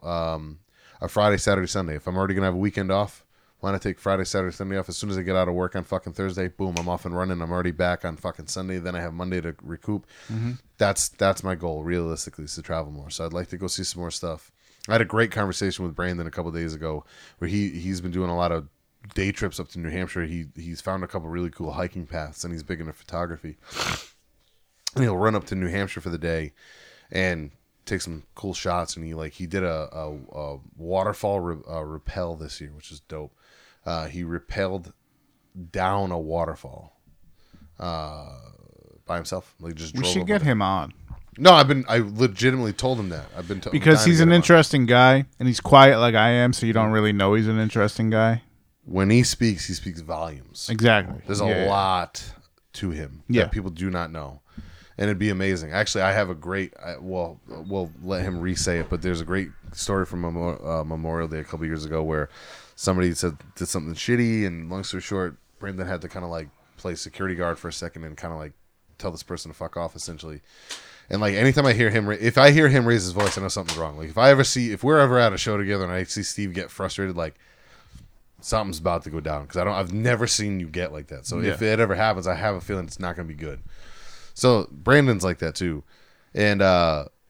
Friday, Saturday, Sunday. If I'm already gonna have a weekend off, why not take Friday, Saturday, Sunday off? As soon as I get out of work on fucking Thursday, boom, I'm off and running. I'm already back on fucking Sunday. Then I have Monday to recoup. Mm-hmm. That's my goal, realistically, is to travel more. So I'd like to go see some more stuff. I had a great conversation with Brandon a couple of days ago where he's been doing a lot of day trips up to New Hampshire. He's found a couple really cool hiking paths, and he's big into photography. And he'll run up to New Hampshire for the day and take some cool shots. And he did a waterfall rappel this year, which is dope. He rappelled down a waterfall by himself. We should get him on. No, I legitimately told him that. Because he's an interesting guy, and he's quiet like I am, so you don't really know he's an interesting guy. When he speaks volumes. Exactly. There's a lot to him that people do not know. And it'd be amazing. Actually, I have a great... well, we'll let him re-say it, but there's a great story from Memorial Day a couple years ago where somebody did something shitty, and long story short, Brandon had to kind of play security guard for a second and kind of tell this person to fuck off, essentially. And anytime I hear him, if I hear him raise his voice, I know something's wrong. If we're ever at a show together and I see Steve get frustrated, something's about to go down, because I've never seen you get like that. So if it ever happens, I have a feeling it's not going to be good. So Brandon's like that too, and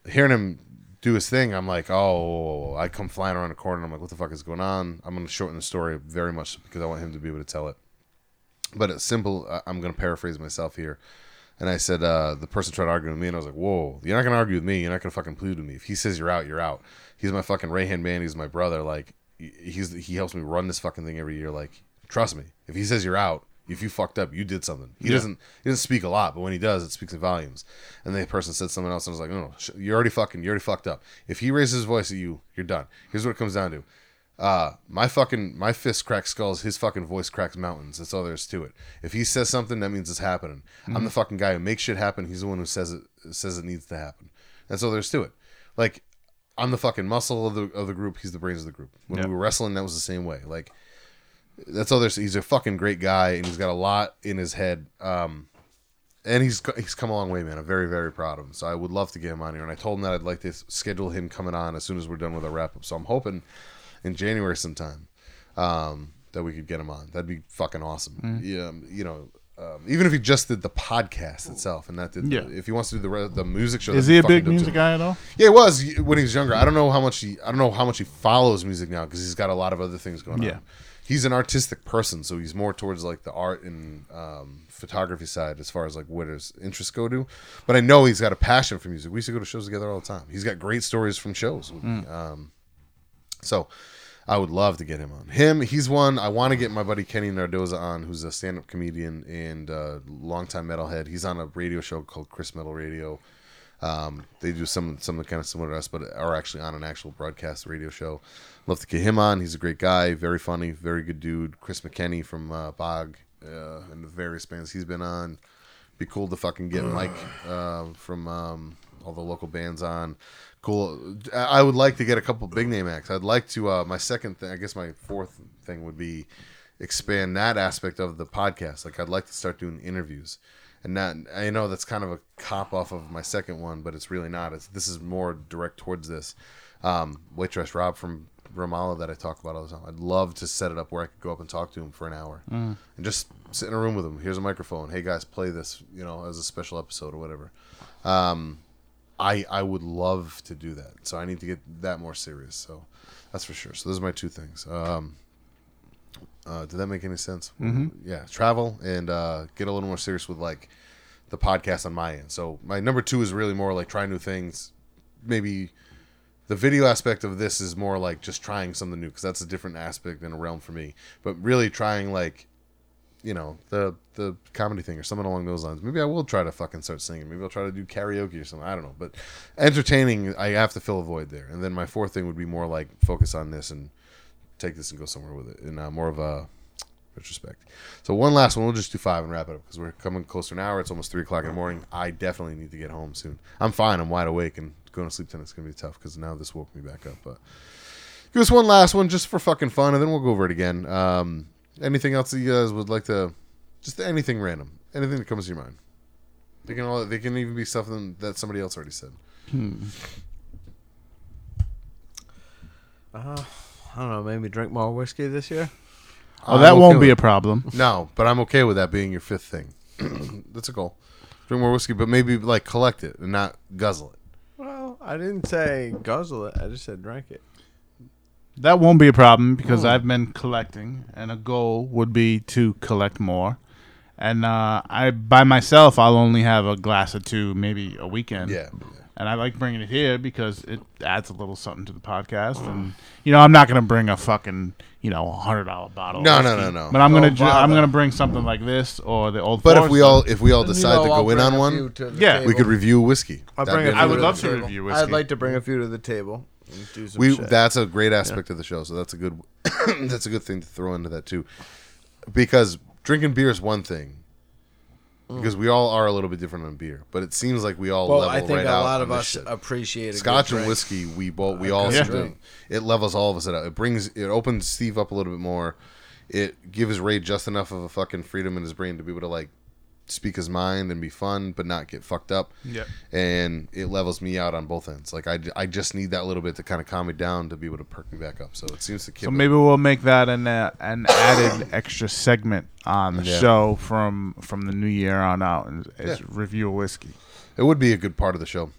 hearing him do his thing, I'm like, oh, I come flying around the corner, and I'm like, what the fuck is going on? I'm going to shorten the story very much because I want him to be able to tell it. But it's simple. I'm going to paraphrase myself here. And I said, the person tried to argue with me, and I was like, whoa, you're not going to argue with me. You're not going to fucking plead with me. If he says you're out, you're out. He's my fucking right-hand man. He's my brother. He helps me run this fucking thing every year. Trust me. If he says you're out, if you fucked up, you did something. He doesn't speak a lot, but when he does, it speaks in volumes. And the person said something else, and I was like, no, you already fucked up. If he raises his voice at you, you're done. Here's what it comes down to. My fist cracks skulls. His fucking voice cracks mountains. That's all there is to it. If he says something, that means it's happening. Mm-hmm. I'm the fucking guy who makes shit happen. He's the one who says it needs to happen. That's all there is to it. Like, I'm the fucking muscle of the group. He's the brains of the group. When we were wrestling, that was the same way. Like, that's all there's. He's a fucking great guy, and he's got a lot in his head. And he's come a long way, man. I'm very, very proud of him. So I would love to get him on here. And I told him that I'd like to schedule him coming on as soon as we're done with our wrap-up. So I'm hoping in January sometime that we could get him on. That'd be fucking awesome. Mm. Yeah, even if he just did the podcast itself and not did if he wants to do the music show. Is he a big music guy at all? Yeah, he was when he was younger. I don't know how much he follows music now because he's got a lot of other things going on. He's an artistic person, so he's more towards like the art and photography side as far as like what his interests go to. But I know he's got a passion for music. We used to go to shows together all the time. He's got great stories from shows. So I would love to get him on. He's one. I want to get my buddy Kenny Nardoza on, who's a stand-up comedian and longtime metalhead. He's on a radio show called Chris Metal Radio. They do some kind of similar to us, but are actually on an actual broadcast radio show. Love to get him on. He's a great guy, very funny, very good dude. Chris McKenney from Bog and the various bands he's been on. Be cool to fucking get Mike from all the local bands on. Cool. I would like to get a couple big name acts. I'd like to. My fourth thing would be expand that aspect of the podcast. Like I'd like to start doing interviews. And that, I know that's kind of a cop off of my second one, but it's really not. This is more direct towards this. Waitress Rob from Ramallah that I talk about all the time. I'd love to set it up where I could go up and talk to him for an hour and just sit in a room with him. Here's a microphone. Hey guys, play this, as a special episode or whatever. I would love to do that. So I need to get that more serious. So that's for sure. So those are my two things. Did that make any sense? Mm-hmm. Yeah, travel and get a little more serious with like the podcast on my end. So my number two is really more like trying new things. Maybe the video aspect of this is more like just trying something new because that's a different aspect and a realm for me. But really trying like, the comedy thing or something along those lines. Maybe I will try to fucking start singing. Maybe I'll try to do karaoke or something. I don't know. But entertaining, I have to fill a void there. And then my fourth thing would be more like focus on this and take this and go somewhere with it in more of a retrospect. So one last one. We'll just do five and wrap it up because we're coming close to an hour. It's almost 3:00 in the morning. I definitely need to get home soon. I'm fine. I'm wide awake and going to sleep tonight's going to be tough because now this woke me back up. But give us one last one just for fucking fun and then we'll go over it again. Anything else that you guys would like to, just anything random, anything that comes to your mind. They can even be something that somebody else already said. I don't know, maybe drink more whiskey this year? Oh, that won't be a problem. No, but I'm okay with that being your fifth thing. That's a goal. Drink more whiskey, but maybe like collect it and not guzzle it. Well, I didn't say guzzle it. I just said drink it. That won't be a problem because I've been collecting, and a goal would be to collect more. And I, by myself, I'll only have a glass or two, maybe a weekend. Yeah. And I like bringing it here because it adds a little something to the podcast. And I'm not going to bring a fucking $100 bottle. No. But I'm going to bring something like this or the old. But if we all decide to go in on one, we could review whiskey. I would love to review whiskey. I'd like to bring a few to the table. That's a great aspect of the show, so that's a good that's a good thing to throw into that too, because drinking beer is one thing, because we all are a little bit different on beer, but it seems like we all level right out. I think a lot of us appreciate it. Scotch and whiskey, we all do. It levels all of us out. It opens Steve up a little bit more. It gives Ray just enough of a fucking freedom in his brain to be able to like speak his mind and be fun but not get fucked up, and it levels me out on both ends. Like I just need that little bit to kind of calm me down to be able to perk me back up, so it seems to keep. So maybe we'll make that an added extra segment on the show from the new year on out, and it's review of whiskey. It would be a good part of the show.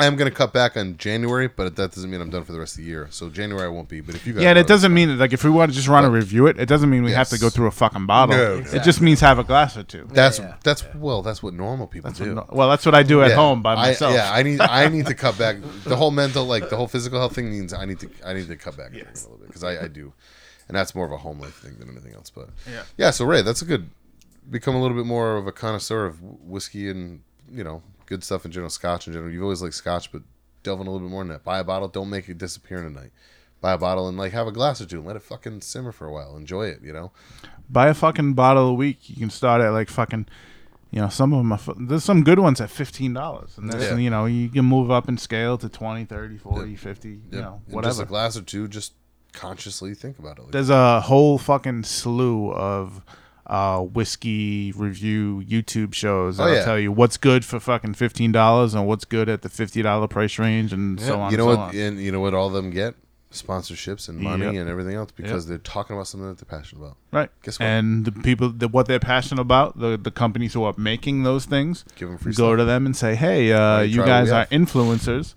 I am going to cut back on January, but that doesn't mean I'm done for the rest of the year. So January I won't be. But if you guys and it doesn't mean that, like if we want to just run and review it, it doesn't mean we have to go through a fucking bottle. No, exactly. It just means have a glass or two. That's what normal people do. That's what I do at home by myself. I need to cut back. The whole mental, like the whole physical health thing, means I need to cut back a little bit because I do, and that's more of a home life thing than anything else. But so Ray, that's a good. Become a little bit more of a connoisseur of whiskey and good stuff in general, scotch in general. You've always liked scotch, but delving a little bit more in that. Buy a bottle. Don't make it disappear in a night. Buy a bottle and like have a glass or two and let it fucking simmer for a while. Enjoy it, you know? Buy a fucking bottle a week. You can start at like fucking, you know, some of them are, there's some good ones at $15. And, yeah. You know, you can move up and scale to 20, 30, 40, yep. 50, yep. You know, whatever. And just a glass or two, just consciously think about it. Like there's a whole fucking slew of whiskey review YouTube shows that'll tell you what's good for fucking $15 and what's good at the $50 price range and so on. You know what? And you know what all of them get? Sponsorships and money and everything else because they're talking about something that they're passionate about. Right. Guess what? And the people, what they're passionate about, the companies who are making those things, give them free go stuff. To them and say, hey, you guys are influencers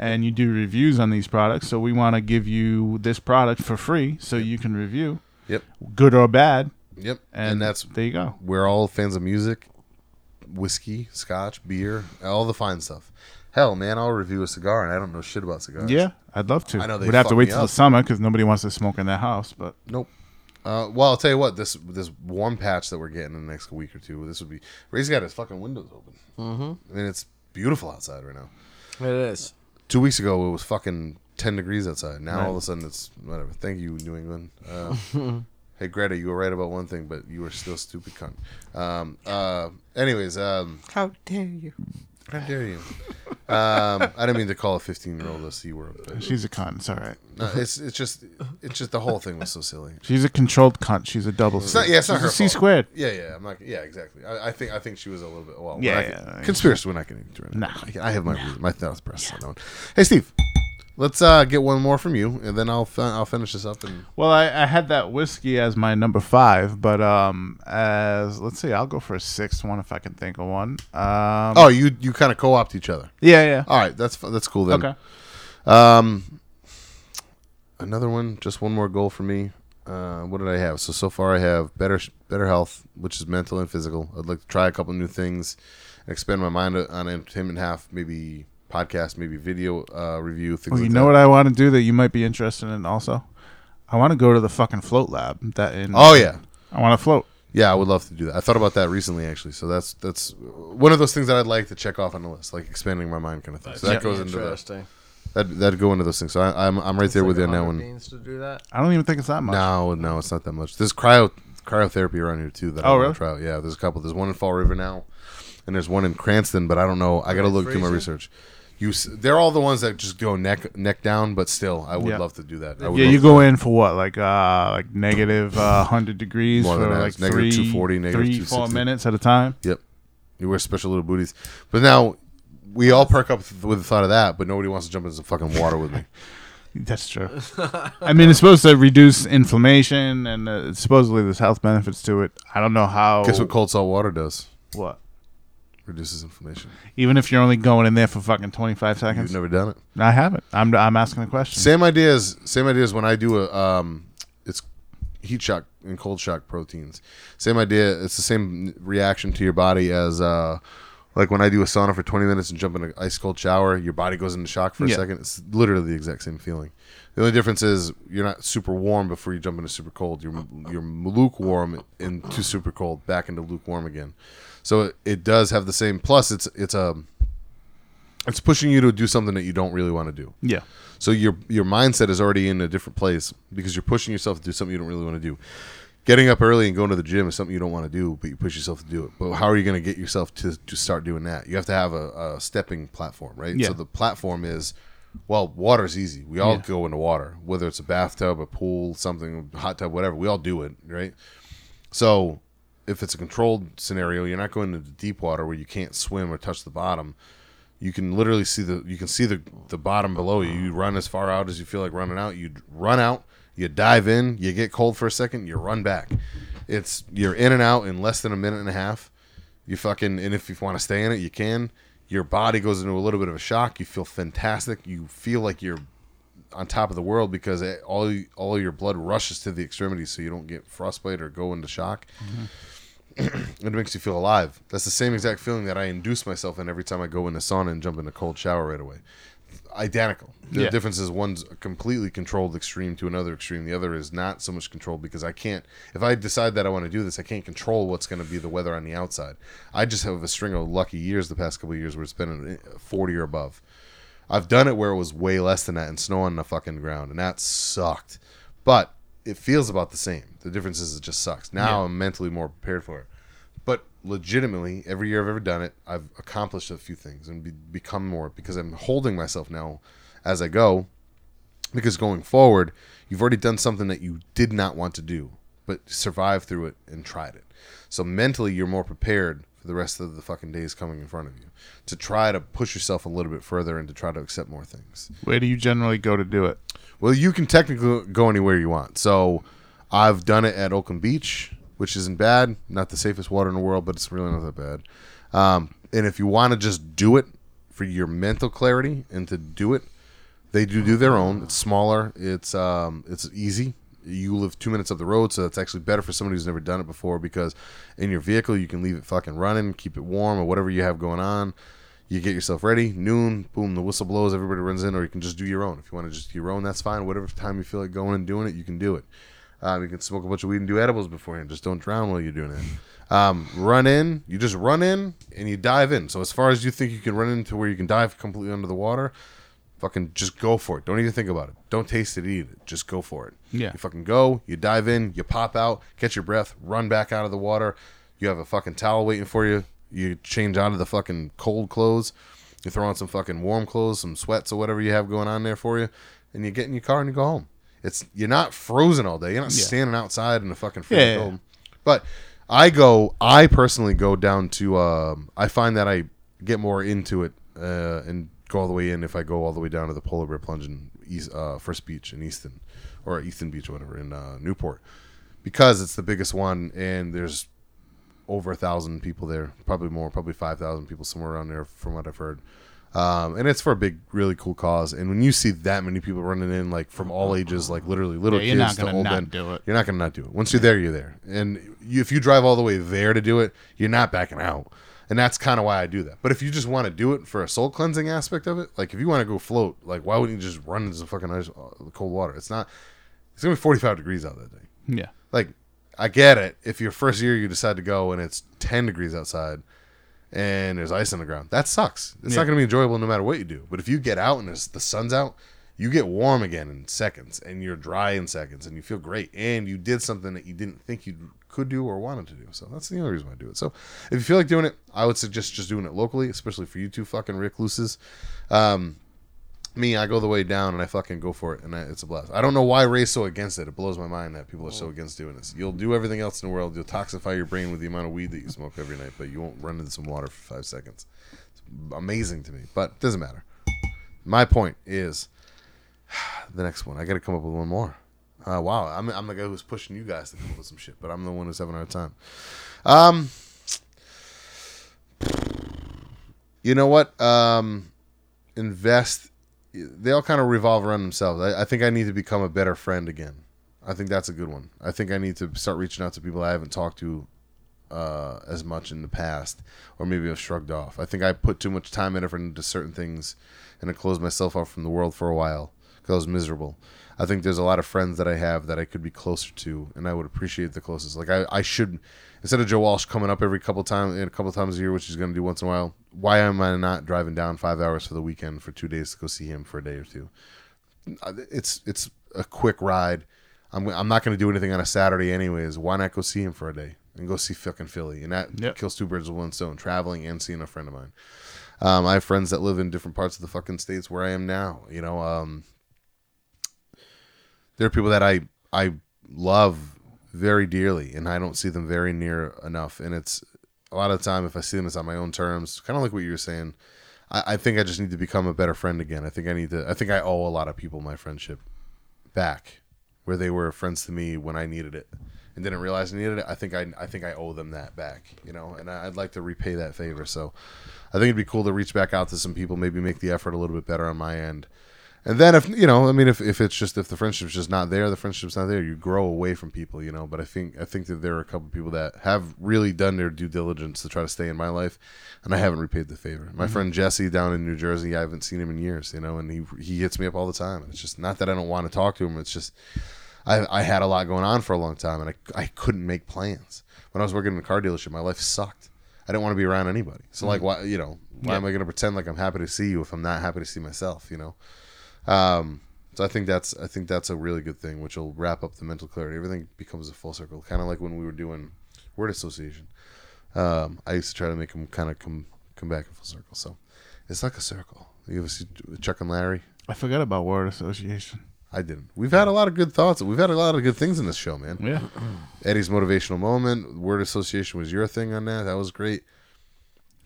and you do reviews on these products, so we want to give you this product for free so you can review. Yep. Good or bad. Yep. And that's there you go. We're all fans of music, whiskey, scotch, beer, all the fine stuff. Hell, man, I'll review a cigar, and I don't know shit about cigars. Yeah, I'd love to. I know we'd have to wait till the summer because nobody wants to smoke in their house. But nope. Well, I'll tell you what. This warm patch that we're getting in the next week or two, this would be. Ray's got his fucking windows open. Mm-hmm. And it's beautiful outside right now. It is. 2 weeks ago, it was fucking 10 degrees outside. Now all of a sudden, it's whatever. Thank you, New England. Hey, Greta, you were right about one thing, but you were still stupid cunt. Anyways, how dare you? How dare you? I didn't mean to call a 15-year-old a C-word. But she's a cunt. It's all right. No, it's just the whole thing was so silly. She's a controlled cunt. She's a double C. It's not her fault. She's a C-squared. Yeah. I'm not. Yeah, exactly. I think she was a little bit. Well, conspiracy. We're not getting into it. Nah, I have my thoughts process on that one. Hey, Steve. Let's get one more from you, and then I'll finish this up. And well, I had that whiskey as my number 5, but let's see, I'll go for a 6th one if I can think of one. You kind of co-opt each other. Yeah. All right, that's cool then. Okay. Another one, just one more goal for me. What did I have? So far I have better health, which is mental and physical. I'd like to try a couple new things, and expand my mind on entertainment half, maybe podcast, maybe video review things. Well, you like know that. What I want to do that you might be interested in also? I want to go to the fucking float lab. I want to float. Yeah, I would love to do that. I thought about that recently actually. So that's one of those things that I'd like to check off on the list, like expanding my mind kind of thing. So that goes into that'd go into those things. So I'm right there with you on that one. To do that? I don't even think it's that much. No, it's not that much. There's cryotherapy around here too that I want to try out. Yeah, there's a couple. There's one in Fall River now, and there's one in Cranston, but I don't know. I got to look through my research. They're all the ones that just go neck down, but still, I would love to do that. You go in for what, like negative -100 degrees for like negative 240, negative 3, 4 minutes at a time. Yep, you wear special little booties. But now we all perk up with the thought of that, but nobody wants to jump into some fucking water with me. That's true. I mean, it's supposed to reduce inflammation, and supposedly there's health benefits to it. I don't know how. Guess what cold salt water does? What? Reduces inflammation. Even if you're only going in there for fucking 25 seconds? You've never done it. I haven't. I'm asking the question. Same ideas when I do a it's heat shock and cold shock proteins. Same idea. It's the same reaction to your body as like when I do a sauna for 20 minutes and jump in an ice cold shower, your body goes into shock for a second. It's literally the exact same feeling. The only difference is you're not super warm before you jump into super cold. You're lukewarm into super cold, back into lukewarm again. So it does have the same. Plus, it's pushing you to do something that you don't really want to do. Yeah. So your mindset is already in a different place because you're pushing yourself to do something you don't really want to do. Getting up early and going to the gym is something you don't want to do, but you push yourself to do it. But how are you going to get yourself to start doing that? You have to have a stepping platform, right? Yeah. So the platform is, well, water's easy. We all go into water, whether it's a bathtub, a pool, something, hot tub, whatever. We all do it, right? So if it's a controlled scenario, you're not going into deep water where you can't swim or touch the bottom. You can literally see the bottom below you. You run as far out as you feel like running out. You run out, you dive in, you get cold for a second, you run back. You're in and out in less than a minute and a half. You fucking, and if you want to stay in it, you can. Your body goes into a little bit of a shock. You feel fantastic. You feel like you're on top of the world because all your blood rushes to the extremities so you don't get frostbite or go into shock. Mm-hmm. It makes you feel alive. That's the same exact feeling that I induce myself in every time I go in the sauna and jump in a cold shower right away. Identical. The difference is one's a completely controlled extreme to another extreme. The other is not so much controlled because I can't. If I decide that I want to do this, I can't control what's going to be the weather on the outside. I just have a string of lucky years the past couple of years where it's been 40 or above. I've done it where it was way less than that and snow on the fucking ground, and that sucked. But it feels about the same. The difference is it just sucks. Now I'm mentally more prepared for it. But legitimately, every year I've ever done it, I've accomplished a few things and become more, because I'm holding myself now as I go. Because going forward, you've already done something that you did not want to do, but survived through it and tried it. So mentally, you're more prepared for the rest of the fucking days coming in front of you to try to push yourself a little bit further and to try to accept more things. Where do you generally go to do it? Well, you can technically go anywhere you want. So I've done it at Oakland Beach, which isn't bad. Not the safest water in the world, but it's really not that bad. And if you want to just do it for your mental clarity and to do it, they do their own. It's smaller. It's easy. You live 2 minutes up the road, so that's actually better for somebody who's never done it before, because in your vehicle, you can leave it fucking running, keep it warm, or whatever you have going on. You get yourself ready. Noon, boom, the whistle blows, everybody runs in, or you can just do your own. If you want to just do your own, that's fine. Whatever time you feel like going and doing it, you can do it. You can smoke a bunch of weed and do edibles beforehand. Just don't drown while you're doing it. You just run in, and you dive in. So as far as you think you can run into where you can dive completely under the water, fucking just go for it. Don't even think about it. Don't taste it, eat it. Just go for it. Yeah. You fucking go, you dive in, you pop out, catch your breath, run back out of the water. You have a fucking towel waiting for you. You change out of the fucking cold clothes. You throw on some fucking warm clothes, some sweats or whatever you have going on there for you. And you get in your car and you go home. You're not frozen all day. You're not standing outside in the fucking freezing cold. But I personally go down to, I find that I get more into it and go all the way in if I go all the way down to the Polar Bear Plunge in First Beach in Easton, or Easton Beach or whatever in Newport, because it's the biggest one and there's over 1,000 people there, probably more, probably 5,000 people somewhere around there from what I've heard. And it's for a big, really cool cause. And when you see that many people running in, like from all ages, like literally little kids to old men, you're not gonna not do it. Once you're there, you're there. And if you drive all the way there to do it, you're not backing out. And that's kind of why I do that. But if you just want to do it for a soul cleansing aspect of it, like if you want to go float, like why wouldn't you just run into some fucking ice, cold water? It's going to be 45 degrees out that day. Yeah. Like I get it. If your first year you decide to go and it's 10 degrees outside and there's ice on the ground, that sucks. It's not going to be enjoyable no matter what you do. But if you get out and the sun's out, you get warm again in seconds and you're dry in seconds and you feel great and you did something that you didn't think you could do or wanted to do. So that's the only reason why I do it. So if you feel like doing it, I would suggest just doing it locally, especially for you two fucking recluses. Me, I go the way down and I fucking go for it, and it's a blast. I don't know why Ray's so against it. It blows my mind that people are so against doing this. You'll do everything else in the world. You'll toxify your brain with the amount of weed that you smoke every night, but you won't run into some water for 5 seconds. It's amazing to me, but it doesn't matter. My point is... the next one. I got to come up with one more. Wow. I'm the guy who's pushing you guys to come up with some shit, but I'm the one who's having a hard time. You know what? Invest. They all kind of revolve around themselves. I think I need to become a better friend again. I think that's a good one. I think I need to start reaching out to people I haven't talked to as much in the past, or maybe I've shrugged off. I think I put too much time and effort into certain things, and I closed myself off from the world for a while. I was miserable. I think there's a lot of friends that I have that I could be closer to, and I would appreciate the closest. Like I should, instead of Joe Walsh coming up every couple times a year, which he's going to do once in a while, why am I not driving down 5 hours for the weekend for 2 days to go see him for a day or two? It's a quick ride. I'm not going to do anything on a Saturday anyways. Why not go see him for a day and go see fucking Philly? And that kills two birds with one stone, traveling and seeing a friend of mine. I have friends that live in different parts of the fucking states where I am now, you know. There are people that I love very dearly, and I don't see them very near enough. And it's a lot of the time, if I see them, it's on my own terms. Kind of like what you were saying. I think I just need to become a better friend again. I think I owe a lot of people my friendship back, where they were friends to me when I needed it and didn't realize I needed it. I think I owe them that back, you know. And I'd like to repay that favor. So I think it'd be cool to reach back out to some people, maybe make the effort a little bit better on my end. And then if the friendship's just not there, the friendship's not there. You grow away from people, you know. But I think that there are a couple of people that have really done their due diligence to try to stay in my life, and I haven't repaid the favor. My friend Jesse down in New Jersey, I haven't seen him in years, you know, and he hits me up all the time. It's just not that I don't want to talk to him. It's just I had a lot going on for a long time, and I couldn't make plans. When I was working in a car dealership, my life sucked. I don't want to be around anybody. So like, why, you know, why am I going to pretend like I'm happy to see you if I'm not happy to see myself, you know? So I think that's a really good thing, which will wrap up the mental clarity. Everything becomes a full circle, kind of like when we were doing word association. I used to try to make them kind of come back in full circle. So it's like a circle. You ever see Chuck and Larry? I forgot about word association. I didn't. We've had a lot of good thoughts. We've had a lot of good things in this show, man. Yeah. Eddie's motivational moment. Word association was your thing on that. That was great.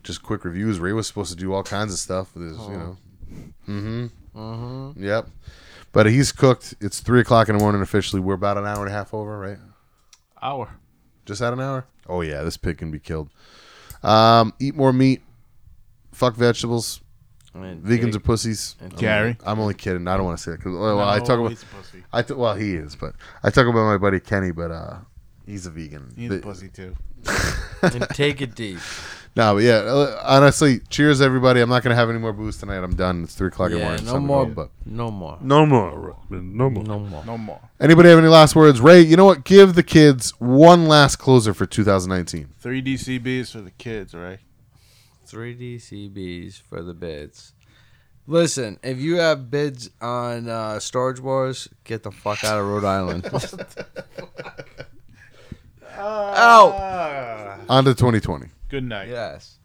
Just quick reviews. Ray was supposed to do all kinds of stuff. With his, you know. Mm-hmm. Mm-hmm. Yep. But he's cooked. It's 3 o'clock in the morning officially. We're about an hour and a half over, right? Hour. Just at an hour? Oh, yeah. This pig can be killed. Eat more meat. Fuck vegetables. I mean, vegans are pussies. Gary. I'm only kidding. I don't want to say that. Cause, well, no, I talk about, he's a pussy. Well, he is. But I talk about my buddy Kenny, but he's a vegan. He's a pussy, too. And take it deep. No, but yeah, honestly, cheers, everybody. I'm not going to have any more booze tonight. I'm done. It's 3 o'clock in the morning. No more. Anybody have any last words? Ray, you know what? Give the kids one last closer for 2019. 3DCBs for the kids, Ray. 3DCBs for the bids. Listen, if you have bids on Storage Wars, get the fuck out of Rhode Island. Out. On to 2020. Good night. Yes.